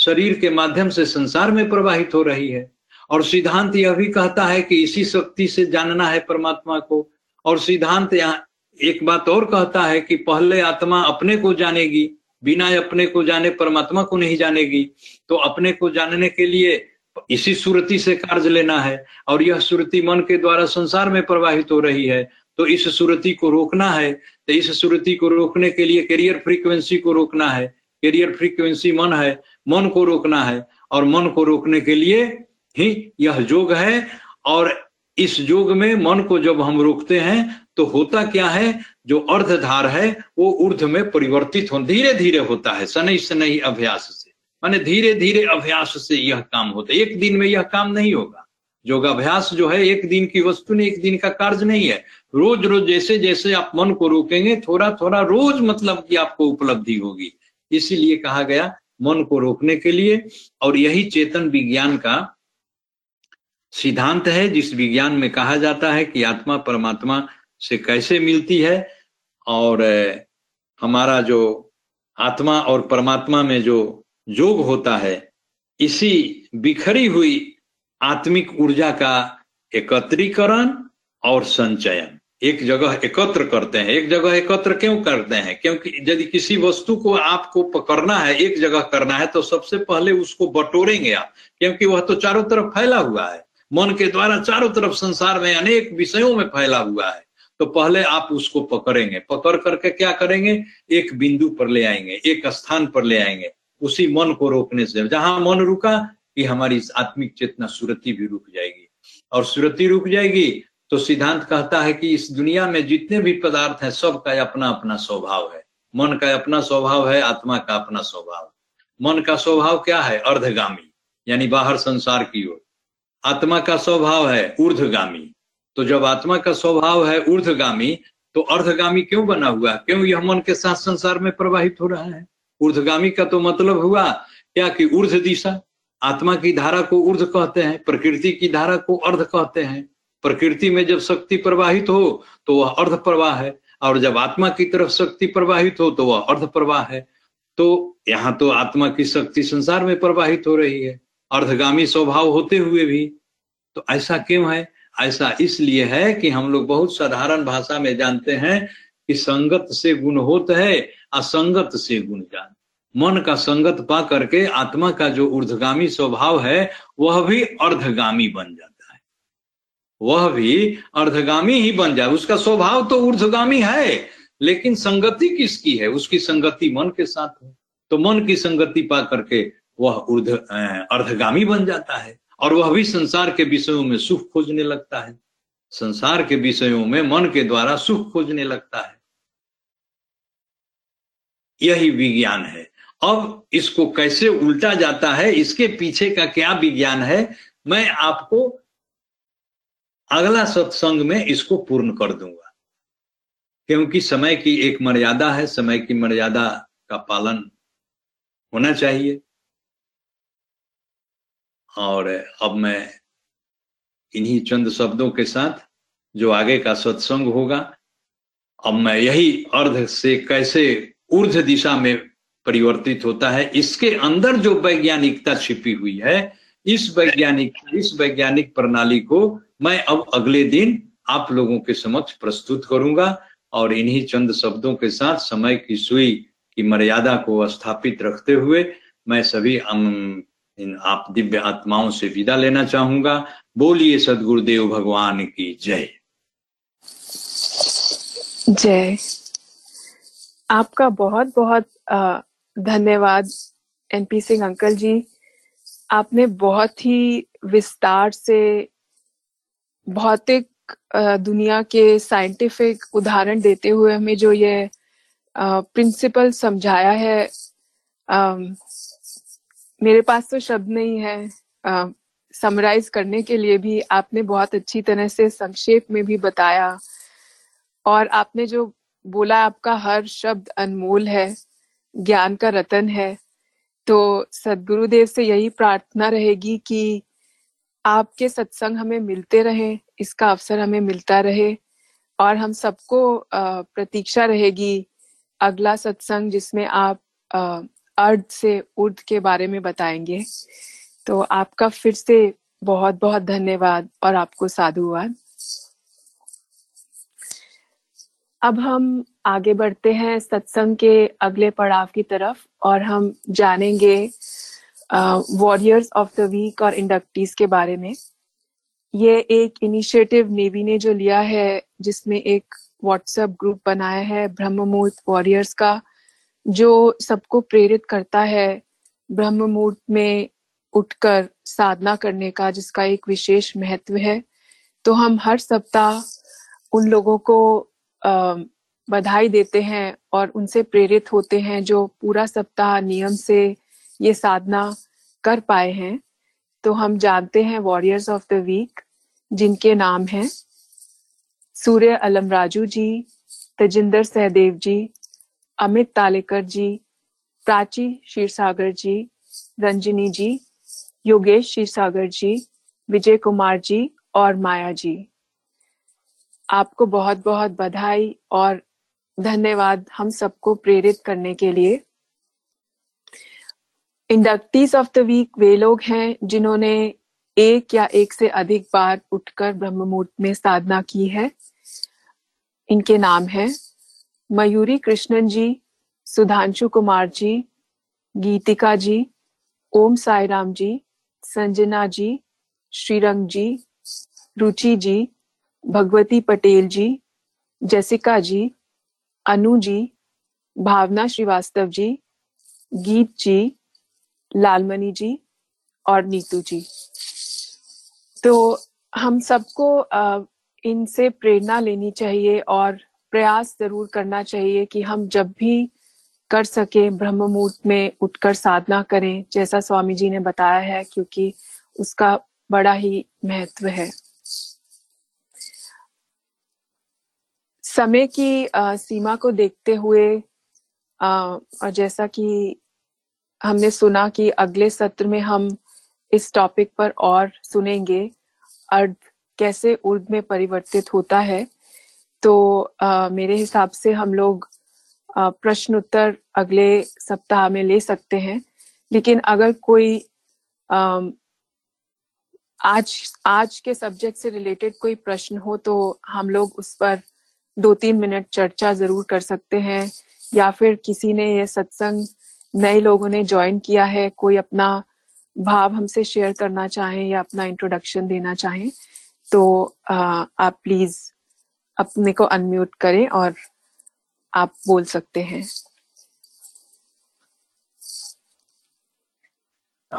शरीर के माध्यम से संसार में प्रवाहित हो रही है, और सिद्धांत यह भी कहता है कि इसी शक्ति से जानना है परमात्मा को। और सिद्धांत यहाँ एक बात और कहता है कि पहले आत्मा अपने को जानेगी, बिना अपने को जाने परमात्मा को नहीं जानेगी। तो अपने को जानने के लिए इसी सुरति से कार्य लेना है, और यह सुरति मन के द्वारा संसार में प्रवाहित हो रही है, तो इस सुरति को रोकना है। तो इस सुरति को रोकने के लिए कैरियर फ्रीक्वेंसी को रोकना है। कैरियर फ्रीक्वेंसी मन है, मन को रोकना है, और मन को रोकने के लिए ही यह योग है। और इस योग में मन को जब हम रोकते हैं तो होता क्या है, जो अर्धधार है वो ऊर्ध्व में परिवर्तित हो धीरे धीरे होता है, शनै शनै अभ्यास से, माने धीरे धीरे अभ्यास से यह काम होता है। एक दिन में यह काम नहीं होगा। योगाभ्यास जो है एक दिन की वस्तु नहीं, एक दिन का कार्य नहीं है। रोज रोज जैसे जैसे आप मन को रोकेंगे, थोड़ा थोड़ा रोज मतलब कि आपको उपलब्धि होगी। इसीलिए कहा गया मन को रोकने के लिए। और यही चेतन विज्ञान का सिद्धांत है, जिस विज्ञान में कहा जाता है कि आत्मा परमात्मा से कैसे मिलती है, और हमारा जो आत्मा और परमात्मा में जो योग होता है, इसी बिखरी हुई आत्मिक ऊर्जा का एकत्रीकरण और संचयन, एक जगह एकत्र करते हैं। एक जगह एकत्र क्यों करते हैं? क्योंकि यदि किसी वस्तु को आपको पकड़ना है, एक जगह करना है, तो सबसे पहले उसको बटोरेंगे आप, क्योंकि वह तो चारों तरफ फैला हुआ है। मन के द्वारा चारों तरफ संसार में अनेक विषयों में फैला हुआ है। तो पहले आप उसको पकड़ेंगे, पकड़ करके क्या करेंगे, एक बिंदु पर ले आएंगे, एक स्थान पर ले आएंगे, उसी मन को रोकने से। जहां मन रुका कि हमारी इस आत्मिक चेतना सुरति भी रुक जाएगी, और सुरति रुक जाएगी तो सिद्धांत कहता है कि इस दुनिया में जितने भी पदार्थ हैं, सबका अपना अपना स्वभाव है। मन का अपना स्वभाव है, आत्मा का अपना स्वभाव। मन का स्वभाव क्या है? अर्धगामी, यानी बाहर संसार की ओर। आत्मा का स्वभाव है ऊर्ध्वगामी। तो जब आत्मा का स्वभाव है ऊर्ध्वगामी, तो अर्धगामी क्यों बना हुआ? क्यों यह मन के साथ संसार में प्रवाहित हो रहा है? ऊर्ध्वगामी का तो मतलब हुआ क्या कि ऊर्ध्व दिशा। आत्मा की धारा को ऊर्ध्व कहते हैं, प्रकृति की धारा को अर्ध कहते हैं। प्रकृति में जब शक्ति प्रवाहित हो तो वह अर्ध प्रवाह है, और जब आत्मा की तरफ शक्ति प्रवाहित हो तो वह अर्ध प्रवाह है। तो यहाँ तो आत्मा की शक्ति संसार में प्रवाहित हो रही है, अर्धगामी स्वभाव होते हुए भी। तो ऐसा क्यों है? ऐसा इसलिए है कि हम लोग बहुत साधारण भाषा में जानते हैं कि संगत से गुण होता है, असंगत से गुण जान। मन का संगत पा करके आत्मा का जो ऊर्ध्वगामी स्वभाव है वह भी अर्धगामी बन जाता है, वह भी अर्धगामी ही बन जाए। उसका स्वभाव तो ऊर्ध्वगामी है, लेकिन संगति किसकी है? उसकी संगति मन के साथ है, तो मन की संगति पा करके वह अर्धगामी बन जाता है, और वह भी संसार के विषयों में सुख खोजने लगता है, संसार के विषयों में मन के द्वारा सुख खोजने लगता है। यही विज्ञान है। अब इसको कैसे उल्टा जाता है, इसके पीछे का क्या विज्ञान है, मैं आपको अगला सत्संग में इसको पूर्ण कर दूंगा, क्योंकि समय की एक मर्यादा है, समय की मर्यादा का पालन होना चाहिए। और अब मैं इन्हीं चंद शब्दों के साथ जो आगे का सत्संग होगा, अब मैं यही अर्ध से कैसे ऊर्ध्व दिशा में परिवर्तित होता है, इसके अंदर जो वैज्ञानिकता छिपी हुई है, इस वैज्ञानिक प्रणाली को मैं अब अगले दिन आप लोगों के समक्ष प्रस्तुत करूंगा। और इन्हीं चंद शब्दों के साथ समय की सुई की मर्यादा को स्थापित रखते हुए मैं सभी आप दिव्य आत्माओं से विदा लेना चाहूंगा। बोलिए सद्गुरुदेव भगवान की जय। जय। आपका बहुत बहुत धन्यवाद एनपी सिंह अंकल जी। आपने बहुत ही विस्तार से भौतिक दुनिया के साइंटिफिक उदाहरण देते हुए हमें जो ये प्रिंसिपल समझाया है, मेरे पास तो शब्द नहीं है समराइज करने के लिए भी। आपने बहुत अच्छी तरह से संक्षेप में भी बताया, और आपने जो बोला, आपका हर शब्द अनमोल है, ज्ञान का रतन है। तो सद्गुरुदेव से यही प्रार्थना रहेगी कि आपके सत्संग हमें मिलते रहे, इसका अवसर हमें मिलता रहे, और हम सबको प्रतीक्षा रहेगी अगला सत्संग जिसमें आप अर्ध से ऊर्ध्व के बारे में बताएंगे। तो आपका फिर से बहुत बहुत धन्यवाद और आपको साधुवाद। अब हम आगे बढ़ते हैं सत्संग के अगले पड़ाव की तरफ और हम जानेंगे वॉरियर्स ऑफ द वीक और इंडक्टीज के बारे में। ये एक इनिशिएटिव नेवी ने जो लिया है, जिसमें एक व्हाट्सएप ग्रुप बनाया है ब्रह्म मुहूर्त वॉरियर्स का, जो सबको प्रेरित करता है ब्रह्म मुहूर्त में उठकर साधना करने का, जिसका एक विशेष महत्व है। तो हम हर सप्ताह उन लोगों को बधाई देते हैं और उनसे प्रेरित होते हैं जो पूरा सप्ताह नियम से ये साधना कर पाए हैं। तो हम जानते हैं वॉरियर्स ऑफ द वीक, जिनके नाम हैं सूर्य अलम राजू जी, तेजिंदर सहदेव जी, अमित तालेकर जी, प्राची क्षीरसागर जी, रंजनी जी, योगेश क्षीरसागर जी, विजय कुमार जी और माया जी। आपको बहुत बहुत बधाई और धन्यवाद हम सबको प्रेरित करने के लिए। इंडक्टीज ऑफ द वीक वे लोग हैं जिन्होंने एक या एक से अधिक बार उठकर ब्रह्म मुहूर्त में साधना की है। इनके नाम हैं मयूरी कृष्णन जी, सुधांशु कुमार जी, गीतिका जी, ओम साईराम जी, संजना जी, श्रीरंग जी, रुचि जी, भगवती पटेल जी, जैसिका जी, अनु जी, भावना श्रीवास्तव जी, गीत जी, लालमणि जी और नीतू जी। तो हम सबको इनसे प्रेरणा लेनी चाहिए और प्रयास जरूर करना चाहिए कि हम जब भी कर सके ब्रह्म मुहूर्त में उठकर साधना करें, जैसा स्वामी जी ने बताया है, क्योंकि उसका बड़ा ही महत्व है। समय की सीमा को देखते हुए और जैसा कि हमने सुना कि अगले सत्र में हम इस टॉपिक पर और सुनेंगे अर्ध कैसे ऊर्ध में परिवर्तित होता है। तो मेरे हिसाब से हम लोग प्रश्नोत्तर अगले सप्ताह में ले सकते हैं, लेकिन अगर कोई आज के सब्जेक्ट से रिलेटेड कोई प्रश्न हो तो हम लोग उस पर 2-3 मिनट चर्चा जरूर कर सकते हैं। या फिर किसी ने ये सत्संग, नए लोगों ने ज्वाइन किया है, कोई अपना भाव हमसे शेयर करना चाहें या अपना इंट्रोडक्शन देना चाहें तो आप प्लीज अपने को अनम्यूट करें और आप बोल सकते हैं।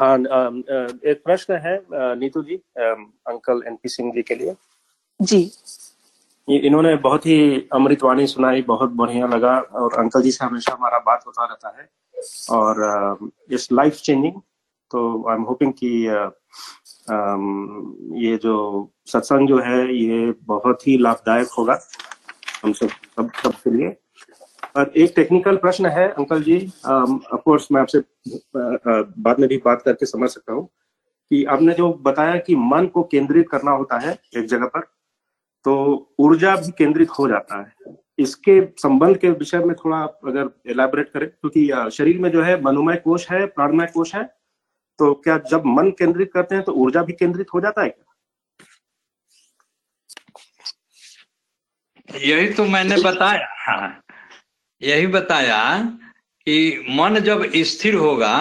हाँ, एक प्रश्न है नीतू जी, अंकल एनपी सिंह जी के लिए। जी, इन्होंने बहुत ही अमृतवाणी सुनाई, बहुत बढ़िया लगा। और अंकल जी से हमेशा हमारा बात होता रहता है और इट्स लाइफ चेंजिंग। तो आई एम होपिंग कि ये जो सत्संग जो है ये बहुत ही लाभदायक होगा हम सब के लिए। और एक टेक्निकल प्रश्न है अंकल जी, ऑफ कोर्स मैं आपसे बाद में भी बात करके समझ सकता हूँ कि आपने जो बताया कि मन को केंद्रित करना होता है एक जगह पर, तो ऊर्जा भी केंद्रित हो जाता है। इसके संबंध के विषय में थोड़ा आप अगर एलैबोरेट करें, क्योंकि शरीर में जो है मनोमय कोश है, प्राणमय कोश है, तो क्या जब मन केंद्रित करते हैं तो ऊर्जा भी केंद्रित हो जाता है क्या? यही तो मैंने बताया। हाँ, यही बताया कि मन जब स्थिर होगा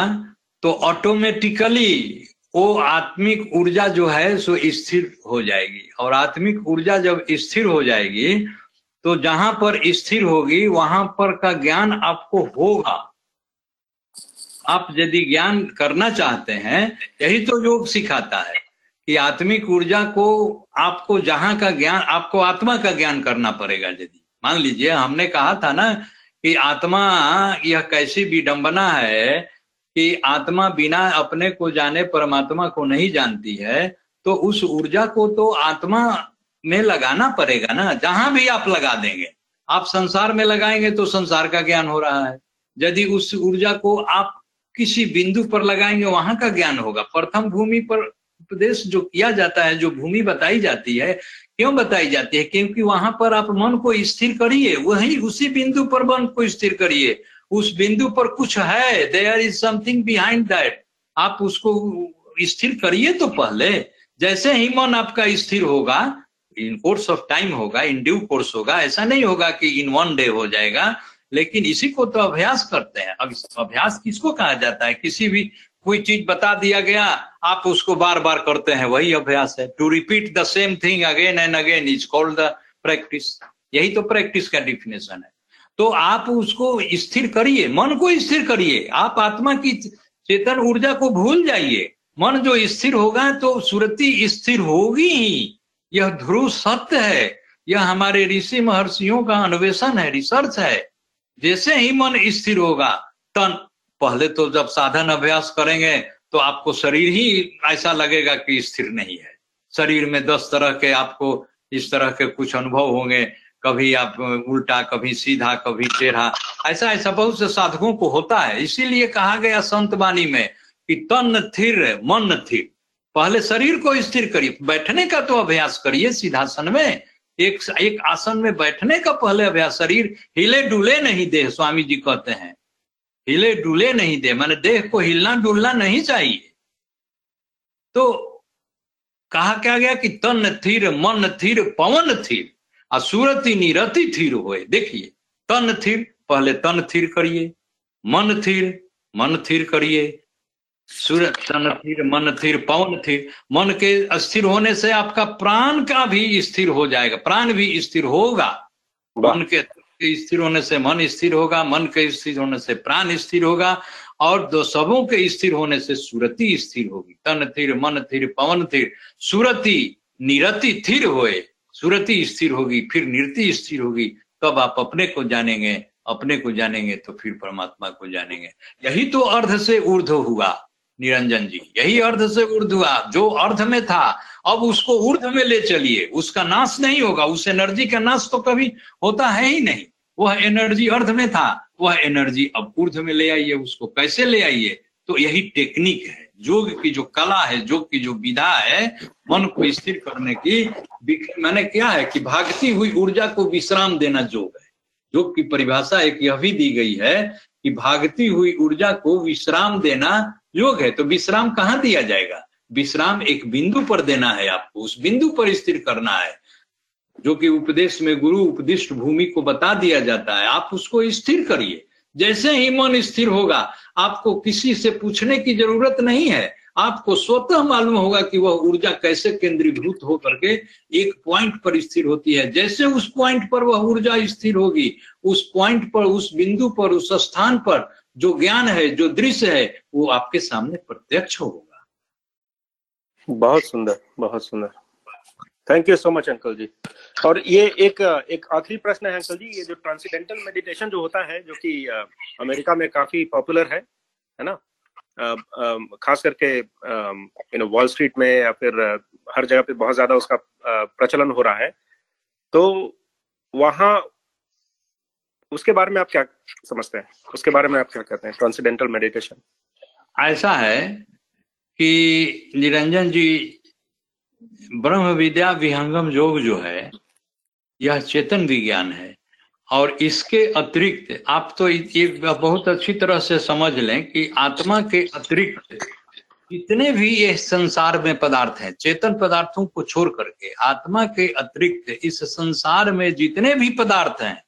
तो ऑटोमेटिकली वो आत्मिक ऊर्जा जो है सो स्थिर हो जाएगी। और आत्मिक ऊर्जा जब स्थिर हो जाएगी तो जहां पर स्थिर होगी वहां पर का ज्ञान आपको होगा। आप यदि ज्ञान करना चाहते हैं, यही तो योग सिखाता है कि आत्मिक ऊर्जा को आपको जहां का ज्ञान, आपको आत्मा का ज्ञान करना पड़ेगा। यदि मान लीजिए हमने कहा था ना कि आत्मा, यह कैसी विडंबना है कि आत्मा बिना अपने को जाने परमात्मा को नहीं जानती है, तो उस ऊर्जा को तो आत्मा में लगाना पड़ेगा ना। जहां भी आप लगा देंगे, आप संसार में लगाएंगे तो संसार का ज्ञान हो रहा है, यदि उस ऊर्जा को आप किसी बिंदु पर लगाएंगे वहां का ज्ञान होगा। प्रथम भूमि पर उपदेश जो किया जाता है, जो भूमि बताई जाती है, क्यों बताई जाती है? क्योंकि वहां पर आप मन को स्थिर करिए, वही उसी बिंदु पर मन को स्थिर करिए। उस बिंदु पर कुछ है, there is something behind that, आप उसको स्थिर करिए। तो पहले जैसे ही मन आपका स्थिर होगा इन कोर्स ऑफ टाइम होगा, इन ड्यू कोर्स होगा, ऐसा नहीं होगा कि इन वन डे हो जाएगा, लेकिन इसी को तो अभ्यास करते हैं। अब अभ्यास किसको कहा जाता है? किसी भी कोई चीज बता दिया गया, आप उसको बार बार करते हैं, वही अभ्यास है। To repeat the same thing again and again is called the practice. यही तो प्रैक्टिस का डिफिनेशन है। तो आप उसको स्थिर करिए, मन को स्थिर करिए, आप आत्मा की चेतन ऊर्जा को भूल जाइए। मन जो स्थिर होगा तो सुरति स्थिर होगी ही, यह ध्रुव सत्य है। यह हमारे ऋषि महर्षियों का अन्वेषण है, रिसर्च है। जैसे ही मन स्थिर होगा, तन पहले तो जब साधन अभ्यास करेंगे तो आपको शरीर ही ऐसा लगेगा कि स्थिर नहीं है। शरीर में 10 तरह के आपको इस तरह के कुछ अनुभव होंगे, कभी आप उल्टा, कभी सीधा, कभी टेढ़ा, ऐसा ऐसा बहुत से साधकों को होता है। इसीलिए कहा गया संत वाणी में कि तन थिर मन थिर। पहले शरीर को स्थिर करिए। बैठने का तो अभ्यास करिए, सीधासन में एक आसन में बैठने का पहले अभ्यास। शरीर हिले डुले नहीं देह, स्वामी जी कहते हैं हिले डुले नहीं देह, माने देह को हिलना डुलना नहीं चाहिए। तो कहा क्या गया कि तन थिर मन थिर पवन थिर और सूरति निरति थिर होए। देखिए, तन थिर, पहले तन थिर करिए, मन थिर करिए, सूरत तन थिर मन थिर पवन थिर। मन के स्थिर होने से आपका प्राण का भी स्थिर हो जाएगा, प्राण भी स्थिर होगा। मन के स्थिर होने से मन स्थिर होगा, मन के स्थिर होने से प्राण स्थिर होगा, और दो सबों के स्थिर होने से सुरति स्थिर होगी। तन थिर मन थिर पवन थिर सुरति निरति थिर होए। सुरति स्थिर होगी, फिर निरति स्थिर होगी, तब आप अपने को जानेंगे। अपने को जानेंगे तो फिर परमात्मा को जानेंगे। यही तो अर्ध से ऊर्ध्व हुआ निरंजन जी, यही अर्ध से ऊर्ध्व हुआ। जो अर्ध में था अब उसको ऊर्ध्व में ले चलिए, उसका नाश नहीं होगा। उस एनर्जी का नाश तो कभी होता है ही नहीं। वह एनर्जी अर्ध में था, वह एनर्जी अब ऊर्ध्व में ले आइए। उसको कैसे ले आइए? तो यही टेक्निक है, योग की जो कला है, योग की जो विधा है, मन को स्थिर करने की। मैंने क्या है कि भागती हुई ऊर्जा को विश्राम देना योग है। योग की परिभाषा एक यह भी दी गई है कि भागती हुई ऊर्जा को विश्राम देना योग है। तो विश्राम कहाँ दिया जाएगा? विश्राम एक बिंदु पर देना है आपको, उस बिंदु पर स्थिर करना है, जो कि उपदेश में गुरु उपदिष्ट भूमि को बता दिया जाता है। आप उसको स्थिर करिए। जैसे ही मन स्थिर होगा, आपको किसी से पूछने की जरूरत नहीं है। आपको स्वतः मालूम होगा कि वह ऊर्जा कैसे केंद्रीभूत होकर के एक पॉइंट पर स्थिर होती है। जैसे उस पॉइंट पर वह ऊर्जा स्थिर होगी, उस पॉइंट पर, उस बिंदु पर, उस स्थान पर जो ज्ञान है, जो दृश्य है, वो आपके सामने प्रत्यक्ष होगा। बहुत सुंदर, बहुत सुंदर। Thank you so much uncle ji. और ये एक आखिरी प्रश्न है अंकल जी, ये जो ट्रांसेंडेंटल मेडिटेशन जो होता है, जो कि अमेरिका में काफी पॉपुलर है ना, खास करके वॉल स्ट्रीट में या फिर हर जगह पे बहुत ज्यादा उसका प्रचलन हो रहा है, तो वहाँ उसके बारे में आप क्या समझते हैं? उसके बारे में आप क्या कहते हैं? ट्रांसेंडेंटल मेडिटेशन ऐसा है कि निरंजन जी, ब्रह्म विद्या विहंगम योग जो है, यह चेतन विज्ञान है। और इसके अतिरिक्त आप तो ये बहुत अच्छी तरह से समझ लें कि आत्मा के अतिरिक्त जितने भी ये संसार में पदार्थ हैं, चेतन पदार्थों को छोड़ करके आत्मा के अतिरिक्त इस संसार में जितने भी पदार्थ हैं,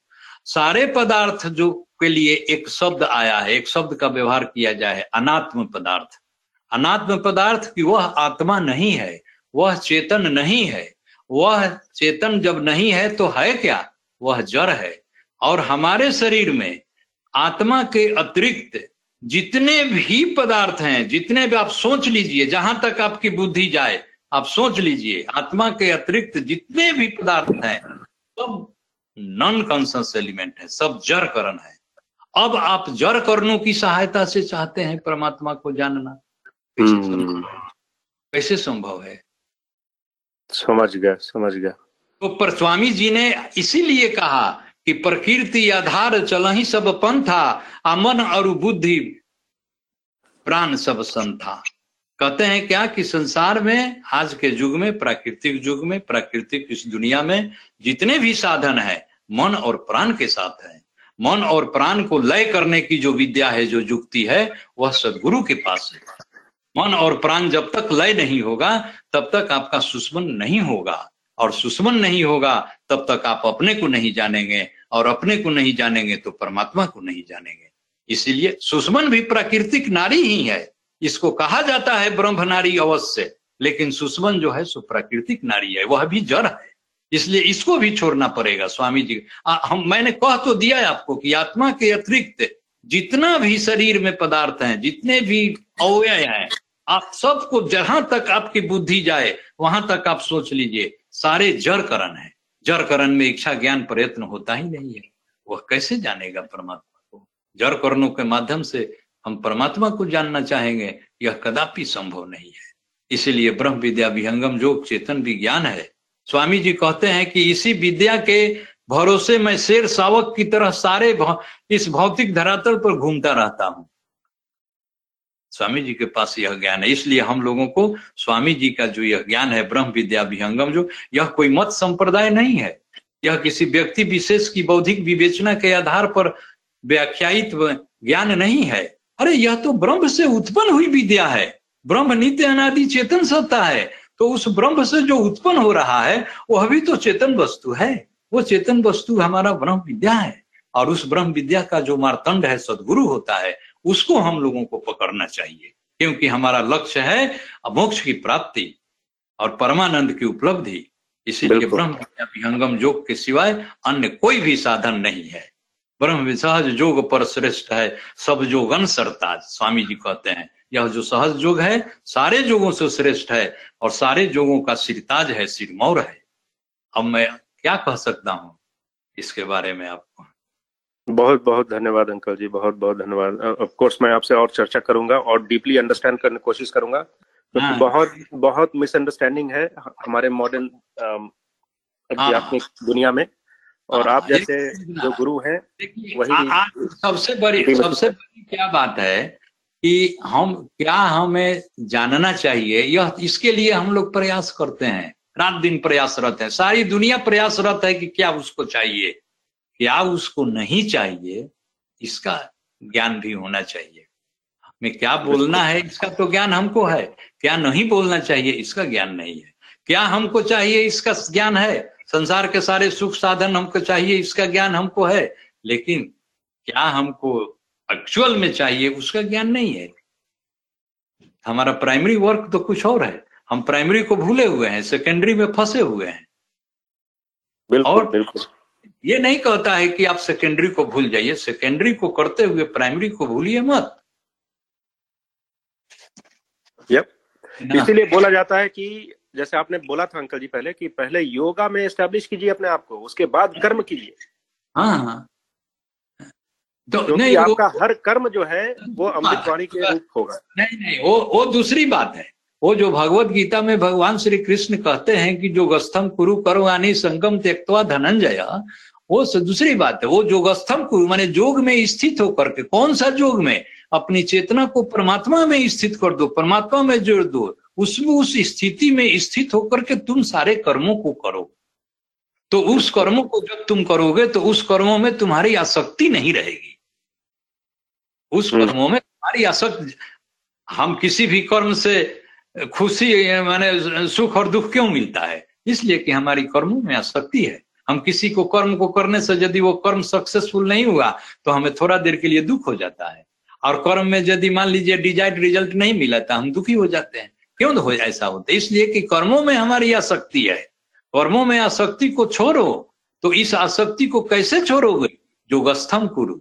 सारे पदार्थ जो के लिए एक शब्द आया है, एक शब्द का व्यवहार किया जाए, अनात्म पदार्थ। अनात्म पदार्थ की वह आत्मा नहीं है, वह चेतन नहीं है। वह चेतन जब नहीं है तो है क्या? वह जड़ है। और हमारे शरीर में आत्मा के अतिरिक्त जितने भी पदार्थ हैं, जितने भी आप सोच लीजिए, जहां तक आपकी बुद्धि जाए आप सोच लीजिए, आत्मा के अतिरिक्त जितने भी पदार्थ हैं सब नॉन कॉन्शियस एलिमेंट है, सब जड़ करण है। अब आप जड़ करणों की सहायता से चाहते हैं परमात्मा को जानना, कैसे संभव है? समझ गया। तो पर स्वामी जी ने इसीलिए कहा कि प्रकृति आधार चलहि सब पंथा, आ मन और बुद्धि प्राण सब संथा। कहते हैं क्या कि संसार में, आज के युग में, प्राकृतिक युग में, प्राकृतिक इस दुनिया में जितने भी साधन है मन और प्राण के साथ है। मन और प्राण को लय करने की जो विद्या है, जो युक्ति है, वह सदगुरु के पास है। मन और प्राण जब तक लय नहीं होगा तब तक आपका सुषमन नहीं होगा। और सुषुम्न नहीं होगा तब तक आप अपने को नहीं जानेंगे, और अपने को नहीं जानेंगे तो परमात्मा को नहीं जानेंगे। इसीलिए सुषुम्न भी प्राकृतिक नारी ही है, इसको कहा जाता है ब्रह्म नारी अवश्य, लेकिन सुषुम्न जो है सो प्राकृतिक नारी है, वह भी जड़ है, इसलिए इसको भी छोड़ना पड़ेगा। स्वामी जी मैंने कह तो दिया है आपको कि आत्मा के अतिरिक्त जितना भी शरीर में पदार्थ हैं, जितने भी अवयव हैं, आप सबको जहां तक आपकी बुद्धि जाए वहां तक आप सोच लीजिए सारे जड़करण है। जड़करण में इच्छा ज्ञान प्रयत्न होता ही नहीं है, वह कैसे जानेगा परमात्मा को। जड़करणों के माध्यम से हम परमात्मा को जानना चाहेंगे, यह कदापि संभव नहीं है। इसीलिए ब्रह्म विद्या विहंगम योग चेतन विज्ञान है। स्वामी जी कहते हैं कि इसी विद्या के भरोसे मैं शेर शावक की तरह सारे इस भौतिक धरातल पर घूमता रहता हूं। स्वामी जी के पास यह ज्ञान है, इसलिए हम लोगों को स्वामी जी का जो यह ज्ञान है ब्रह्म विद्या विहंगम, जो यह कोई मत संप्रदाय नहीं है, यह किसी व्यक्ति विशेष की बौद्धिक विवेचना के आधार पर व्याख्यायित ज्ञान नहीं है। अरे यह तो ब्रह्म से उत्पन्न हुई विद्या है। ब्रह्म नित्य अनादि चेतन सत्ता है, तो उस ब्रह्म से जो उत्पन्न हो रहा है वह भी तो चेतन वस्तु है। वो चेतन वस्तु हमारा ब्रह्म विद्या है, और उस ब्रह्म विद्या का जो मार्तंड है सद्गुरु होता है, उसको हम लोगों को पकड़ना चाहिए, क्योंकि हमारा लक्ष्य है मोक्ष की प्राप्ति और परमानंद की उपलब्धि। इसीलिए ब्रह्म विद्या विहंगम योग के सिवाय अन्य कोई भी साधन नहीं है। ब्रह्म सहज योग पर श्रेष्ठ है सब योगन सरताज, स्वामी जी कहते हैं। यह जो सहज योग है सारे योगों से श्रेष्ठ है, और सारे योगों का सिरताज है, सिरमौर है। अब मैं क्या कह सकता हूँ इसके बारे में आपको। बहुत बहुत धन्यवाद अंकल जी, बहुत बहुत धन्यवाद। ऑफ कोर्स मैं आपसे और चर्चा करूंगा और डीपली अंडरस्टैंड करने की कोशिश करूंगा, क्योंकि तो बहुत बहुत मिसअंडरस्टैंडिंग है हमारे मॉडर्न आध्यात्मिक दुनिया में, और आप जैसे जो गुरु हैं वही सबसे बड़ी क्या बात है कि हमें जानना चाहिए। यह इसके लिए हम लोग प्रयास करते हैं, रात दिन प्रयासरत है, सारी दुनिया प्रयासरत है कि क्या उसको चाहिए, क्या उसको नहीं चाहिए, इसका ज्ञान भी होना चाहिए। हमें क्या बोलना है इसका तो ज्ञान हमको है, क्या नहीं बोलना चाहिए इसका ज्ञान नहीं है, क्या हमको चाहिए इसका ज्ञान है, संसार के सारे सुख साधन हमको चाहिए इसका ज्ञान हमको है, लेकिन क्या हमको एक्चुअल में चाहिए उसका ज्ञान नहीं है। हमारा प्राइमरी वर्क तो कुछ और है, हम प्राइमरी को भूले हुए हैं, सेकेंडरी में फंसे हुए हैं। बिल्कुल। ये नहीं कहता है कि आप सेकेंडरी को भूल जाइए, सेकेंडरी को करते हुए प्राइमरी को भूलिए मत। यप, इसीलिए बोला जाता है कि जैसे आपने बोला था अंकल जी पहले, कि पहले योगा में एस्टेब्लिश कीजिए अपने आप को, उसके बाद कर्म कीजिए। हाँ, तो नहीं, आपका हर कर्म जो है वो अमृत वाणी के रूप होगा। नहीं, वो दूसरी बात है। वो जो भगवत गीता में भगवान श्री कृष्ण कहते हैं कि योगस्थम कुरु कर्माणि संगम त्यक्त्वा धनंजय, वो दूसरी बात है। वो योगस्थम कुरु माने योग में स्थित होकर के, कौन सा योग में, अपनी चेतना को परमात्मा में स्थित कर दो, परमात्मा में जोड़ दो, उसमें उस स्थिति में स्थित होकर के तुम सारे कर्मों को करो। तो उस कर्मों को जब तुम करोगे तो उस कर्मों में तुम्हारी आसक्ति नहीं रहेगी, उस कर्मों में हमारी आसक्ति। हम किसी भी कर्म से खुशी माने सुख और दुख क्यों मिलता है, इसलिए कि हमारी कर्मों में आसक्ति है। हम किसी को कर्म को करने से यदि वो कर्म सक्सेसफुल नहीं हुआ तो हमें थोड़ा देर के लिए दुख हो जाता है, और कर्म में यदि मान लीजिए डिजायर्ड रिजल्ट नहीं मिला तो हम दुखी हो जाते हैं। क्यों हो ऐसा होता है? इसलिए कि कर्मों में हमारी आसक्ति है। कर्मों में आसक्ति को छोड़ो, तो इस आसक्ति को कैसे छोड़ोगे? योगस्थम कुरु,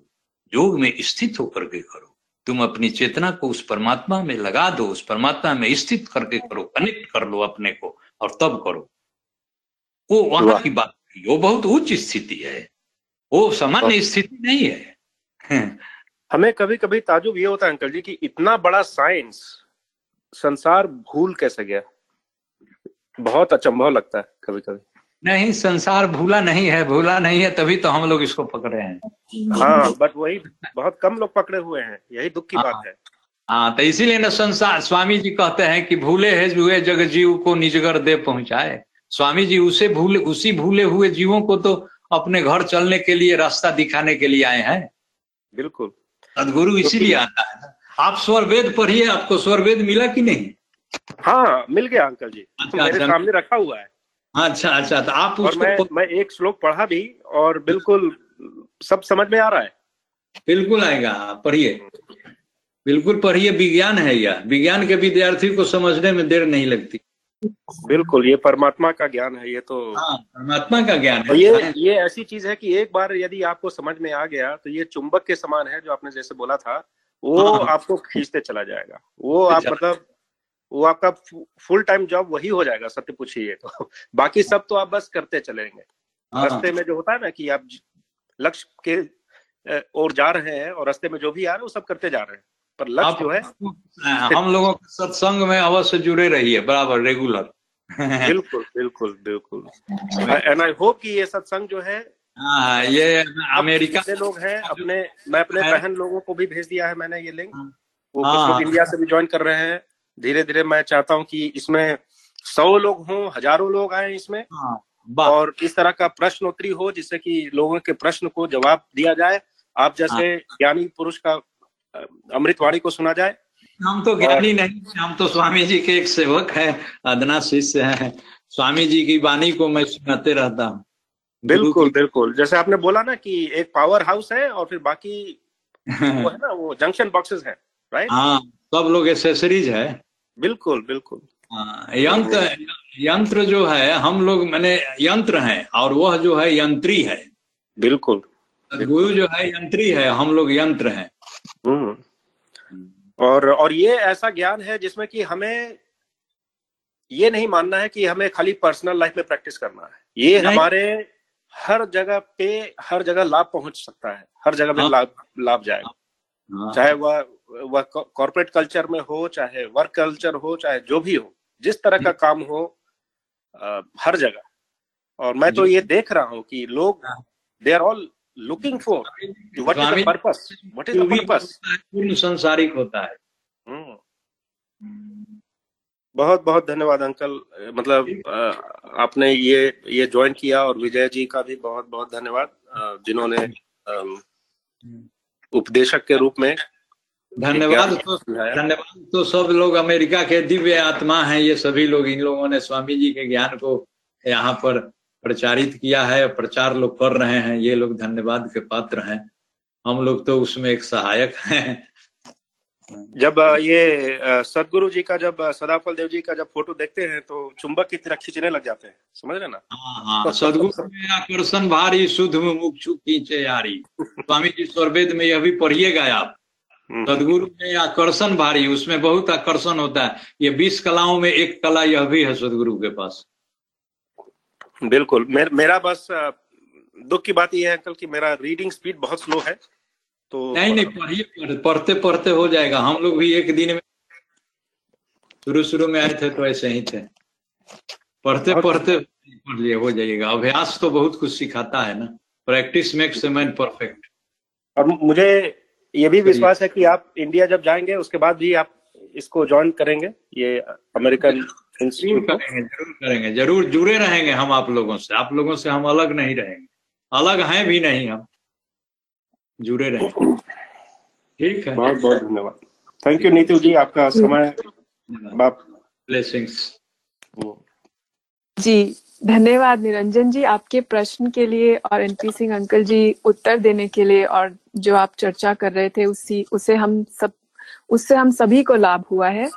योग में स्थित होकर के करो। तुम अपनी चेतना को उस परमात्मा में लगा दो, उस परमात्मा में स्थित करके करो, कनेक्ट कर लो अपने को, और तब करो। वो वहां की बात, वो बहुत उच्च स्थिति है, वो सामान्य स्थिति नहीं है। हमें कभी कभी ताजुब ये होता है अंकल जी कि इतना बड़ा साइंस संसार भूल कैसे गया, बहुत अचंभव लगता है कभी कभी। नहीं, संसार भूला नहीं है, तभी तो हम लोग इसको पकड़े हैं। हाँ, बट वही बहुत कम लोग पकड़े हुए हैं, यही दुख की बात है। हाँ, तो इसीलिए ना संसार, स्वामी जी कहते हैं कि भूले है हुए जग जीव को निजगर दे पहुंचाए। स्वामी जी उसी भूले हुए जीवों को तो अपने घर चलने के लिए रास्ता दिखाने के लिए आए हैं। बिल्कुल, सदगुरु इसीलिए आता है। आप स्वरवेद पढ़िए, आपको स्वरवेद मिला कि नहीं? हाँ, मिल गया अंकल जी, मेरे सामने रखा हुआ है। अच्छा अच्छा, तो आप और मैं एक श्लोक पढ़ा भी और बिल्कुल सब समझ में आ रहा है। बिल्कुल आएगा, पढ़िए, बिल्कुल पढ़िए, विज्ञान है यह, विज्ञान के विद्यार्थी को समझने में देर नहीं लगती। बिल्कुल, ये परमात्मा का ज्ञान है, ये तो परमात्मा का ज्ञान है। ये ऐसी चीज है कि एक बार यदि आपको समझ में आ गया तो ये चुंबक के समान है, जो आपने जैसे बोला था, वो आपको खींचते चला जाएगा। वो आप मतलब वो आपका फुल टाइम जॉब वही हो जाएगा, सत्य पूछिए तो। बाकी सब तो आप बस करते चलेंगे, रास्ते में जो होता है ना कि आप लक्ष्य के ओर जा रहे हैं और रास्ते में जो भी आ रहा है वो सब करते जा रहे हैं, पर लक्ष्य जो है हम लोगों के सत्संग में अवश्य जुड़े रहिए, बराबर, रेगुलर। बिल्कुल बिल्कुल बिल्कुल। एंड आई होप कि ये सत्संग जो है, ये अमेरिका से लोग हैं अपने, मैं अपने बहन लोगों को भी भेज दिया है मैंने ये लिंक, वो कुछ लोग इंडिया से भी ज्वाइन कर रहे हैं। धीरे धीरे मैं चाहता हूँ कि इसमें 100 लोग हों, हजारों लोग आए इसमें, और इस तरह का प्रश्नोत्तरी हो जिससे कि लोगों के प्रश्न को जवाब दिया जाए, आप जैसे ज्ञानी पुरुष का अमृतवाणी को सुना जाए। हम तो ज्ञानी नहीं, हम तो स्वामी जी के एक सेवक है, अदना शिष्य है, स्वामी जी की वाणी को मैं सुनाते रहता हूँ। बिल्कुल बिल्कुल, जैसे आपने बोला ना कि एक पावर हाउस है और फिर बाकी वो है ना, वो जंक्शन बॉक्सेस है, राइट। हाँ, सब लोग एसेसरीज है। बिल्कुल बिल्कुल। यंत्र जो है, हम लोग मैंने यंत्र है और वह जो है यंत्री है। बिल्कुल, गुरु जो है यंत्री है, हम लोग यंत्र है। और ये ऐसा ज्ञान है जिसमें कि हमें ये नहीं मानना है कि हमें खाली पर्सनल लाइफ में प्रैक्टिस करना है, ये हमारे हर जगह पे, हर जगह लाभ पहुंच सकता है, हर जगह पे लाभ जाएगा, चाहे वह कॉर्पोरेट कल्चर में हो, चाहे वर्क कल्चर हो, चाहे जो भी हो, जिस तरह का काम हो, हर जगह। और मैं तो ये देख रहा हूँ कि लोग, they are all looking for what is the purpose, what is the purpose, पूर्ण संसारिक होता है। बहुत बहुत धन्यवाद अंकल, मतलब आपने ये ज्वाइन किया, और विजय जी का भी बहुत बहुत धन्यवाद, जिन्होंने उपदेशक के रूप में धन्यवाद। तो सब लोग अमेरिका के दिव्य आत्मा हैं ये सभी लोग, इन लोगों ने स्वामी जी के ज्ञान को यहाँ पर प्रचारित किया है, प्रचार लोग कर रहे हैं, ये लोग धन्यवाद के पात्र हैं, हम लोग तो उसमें एक सहायक हैं। जब ये सदगुरु जी का, जब सदाफल देव जी का जब फोटो देखते हैं तो चुंबक की तरह खींचने लग जाते हैं, समझ रहे ना। हाँ, तो सदगुरु में आकर्षण भारी, शुद्ध मुख छू खींचे यारी। स्वामी जी स्वरवेद में यह भी पढ़िएगा आप, सदगुरु में आकर्षण भारी, उसमें बहुत आकर्षण होता है। ये 20 कलाओं में एक कला यह भी है सदगुरु के पास। बिल्कुल, मेरा बस दुख की बात यह है अंकल कि मेरा रीडिंग स्पीड बहुत स्लो है, तो नहीं पढ़िए, पढ़ते पढ़ते हो जाएगा। हम लोग भी एक दिन में, शुरू में आए थे तो ऐसे ही थे, पढ़ते पढ़ते पढ़ लिए, हो जाएगा। अभ्यास तो बहुत कुछ सिखाता है ना, practice makes a man perfect. और मुझे ये भी विश्वास है कि आप इंडिया जब जाएंगे उसके बाद भी आप इसको ज्वाइन करेंगे, ये अमेरिकन इंस्टीट्यूट करेंगे, जरूर करेंगे, जरूर जुड़े रहेंगे हम आप लोगों से, आप लोगों से हम अलग नहीं रहेंगे, अलग हैं भी नहीं, हम जुड़े रहेंगे। ठीक है, बहुत बहुत धन्यवाद, थैंक यू नीतू जी, आपका समय, बाप ब्लेसिंग्स जी। धन्यवाद निरंजन जी आपके प्रश्न के लिए, और एनपी सिंह अंकल जी उत्तर देने के लिए, और जो आप चर्चा कर रहे थे उससे हम सभी को लाभ हुआ है।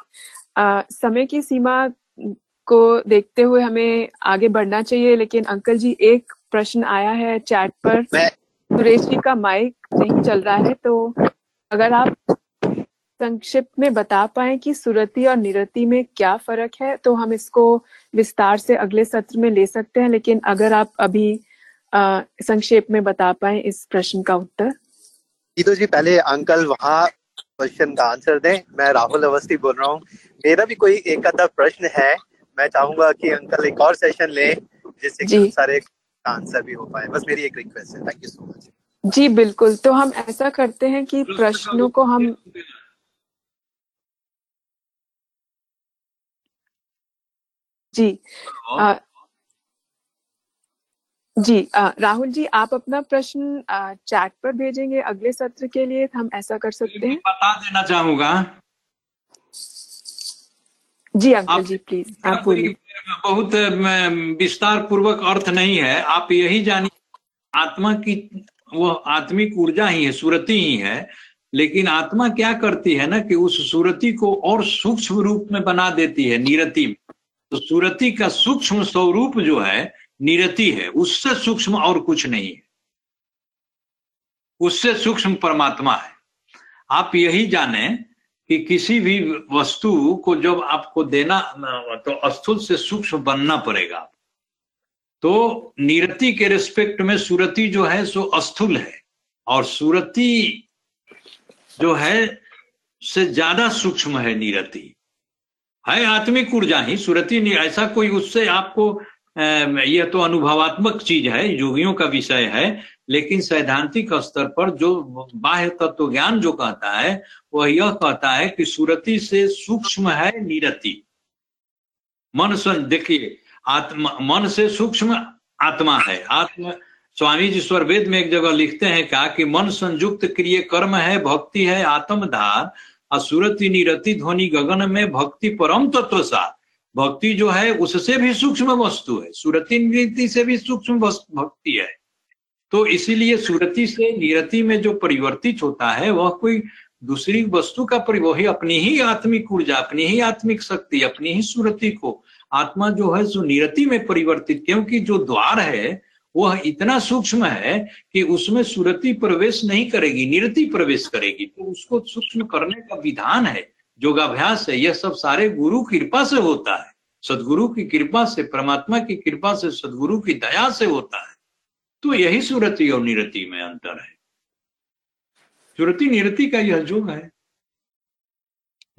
समय की सीमा को देखते हुए हमें आगे बढ़ना चाहिए, लेकिन अंकल जी एक प्रश्न आया है चैट पर, सुरेश जी का माइक नहीं चल रहा है, तो अगर आप संक्षिप्त में बता पाएं कि सुरति और निरति में क्या फर्क है, तो हम इसको विस्तार से अगले सत्र में ले सकते हैं, लेकिन अगर आप अभी संक्षेप में बता पाएं इस प्रश्न का उत्तर। तो जी पहले अंकल वहाँ क्वेश्चन का आंसर दें। मैं राहुल अवस्थी बोल रहा हूँ, मेरा भी कोई एक आधा प्रश्न है, मैं चाहूंगा कि अंकल एक और सेशन लें जिससे कि सारे आंसर भी हो पाए, बस मेरी एक रिक्वेस्ट है। Thank you so much ji. बिल्कुल, तो हम ऐसा करते हैं कि प्रश्नों को हम जी जी राहुल जी आप अपना प्रश्न चैट पर भेजेंगे अगले सत्र के लिए, हम ऐसा कर सकते हैं। बता देना चाहूंगा जी अंकल जी, प्लीज आप बोलिए। बहुत विस्तार पूर्वक अर्थ नहीं है, आप यही जानिए आत्मा की वो आत्मिक ऊर्जा ही है, सुरति ही है, लेकिन आत्मा क्या करती है ना कि उस सुरति को और सूक्ष्म रूप में बना देती है निरति में। तो सुरति का सूक्ष्म स्वरूप जो है निरति है, उससे सूक्ष्म और कुछ नहीं है, उससे सूक्ष्म परमात्मा है। आप यही जाने कि किसी भी वस्तु को जब आपको देना तो स्थूल से सूक्ष्म बनना पड़ेगा। तो निरति के रिस्पेक्ट में सुरति जो है सो अस्थूल है, और सुरति जो है से ज्यादा सूक्ष्म है निरति, है आत्मिक ऊर्जा ही सुरति नहीं, ऐसा कोई उससे आपको यह तो अनुभवात्मक चीज है, योगियों का विषय है। लेकिन सैद्धांतिक स्तर पर जो बाह्य तत्व ज्ञान जो कहता है वह यह कहता है कि सुरति से सूक्ष्म है निरति। मन से देखिए, आत्मा मन से सूक्ष्म आत्मा है। आत्मा स्वामी जी स्वरवेद में एक जगह लिखते हैं कहा कि मन संयुक्त क्रिय कर्म है, भक्ति है आत्मधार, असुरति निरति ध्वनि गगन में भक्ति परम तत्व सार। भक्ति जो है उससे भी सूक्ष्म वस्तु है, सुरति निरति से भी सूक्ष्म भक्ति है। तो इसीलिए सुरति से निरति में जो परिवर्तित होता है वह कोई दूसरी वस्तु का परिवर्तन, अपनी ही आत्मिक ऊर्जा, अपनी ही आत्मिक शक्ति, अपनी ही सुरति को आत्मा जो है सो निरति में परिवर्तित, क्योंकि जो द्वार है वह इतना सूक्ष्म है कि उसमें सुरति प्रवेश नहीं करेगी, निरति प्रवेश करेगी। तो उसको सूक्ष्म करने का विधान है, योगाभ्यास है। यह सब सारे गुरु कृपा से होता है, सदगुरु की कृपा से, परमात्मा की कृपा से, सदगुरु की दया से होता है। तो यही सुरति और निरति में अंतर है। सुरति निरति का यह योग है।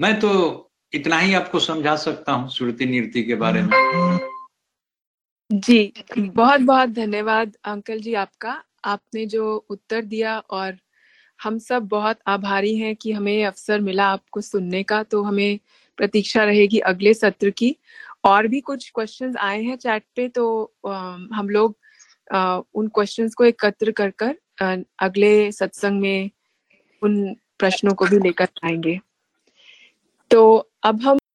मैं तो इतना ही आपको समझा सकता हूँ सुरति निरति के बारे में। जी बहुत बहुत धन्यवाद अंकल जी आपका, आपने जो उत्तर दिया, और हम सब बहुत आभारी हैं कि हमें अवसर मिला आपको सुनने का। तो हमें प्रतीक्षा रहेगी अगले सत्र की। और भी कुछ क्वेश्चंस आए हैं चैट पे, तो हम लोग उन क्वेश्चंस को एकत्र कर कर अगले सत्संग में उन प्रश्नों को भी लेकर आएंगे। तो अब हम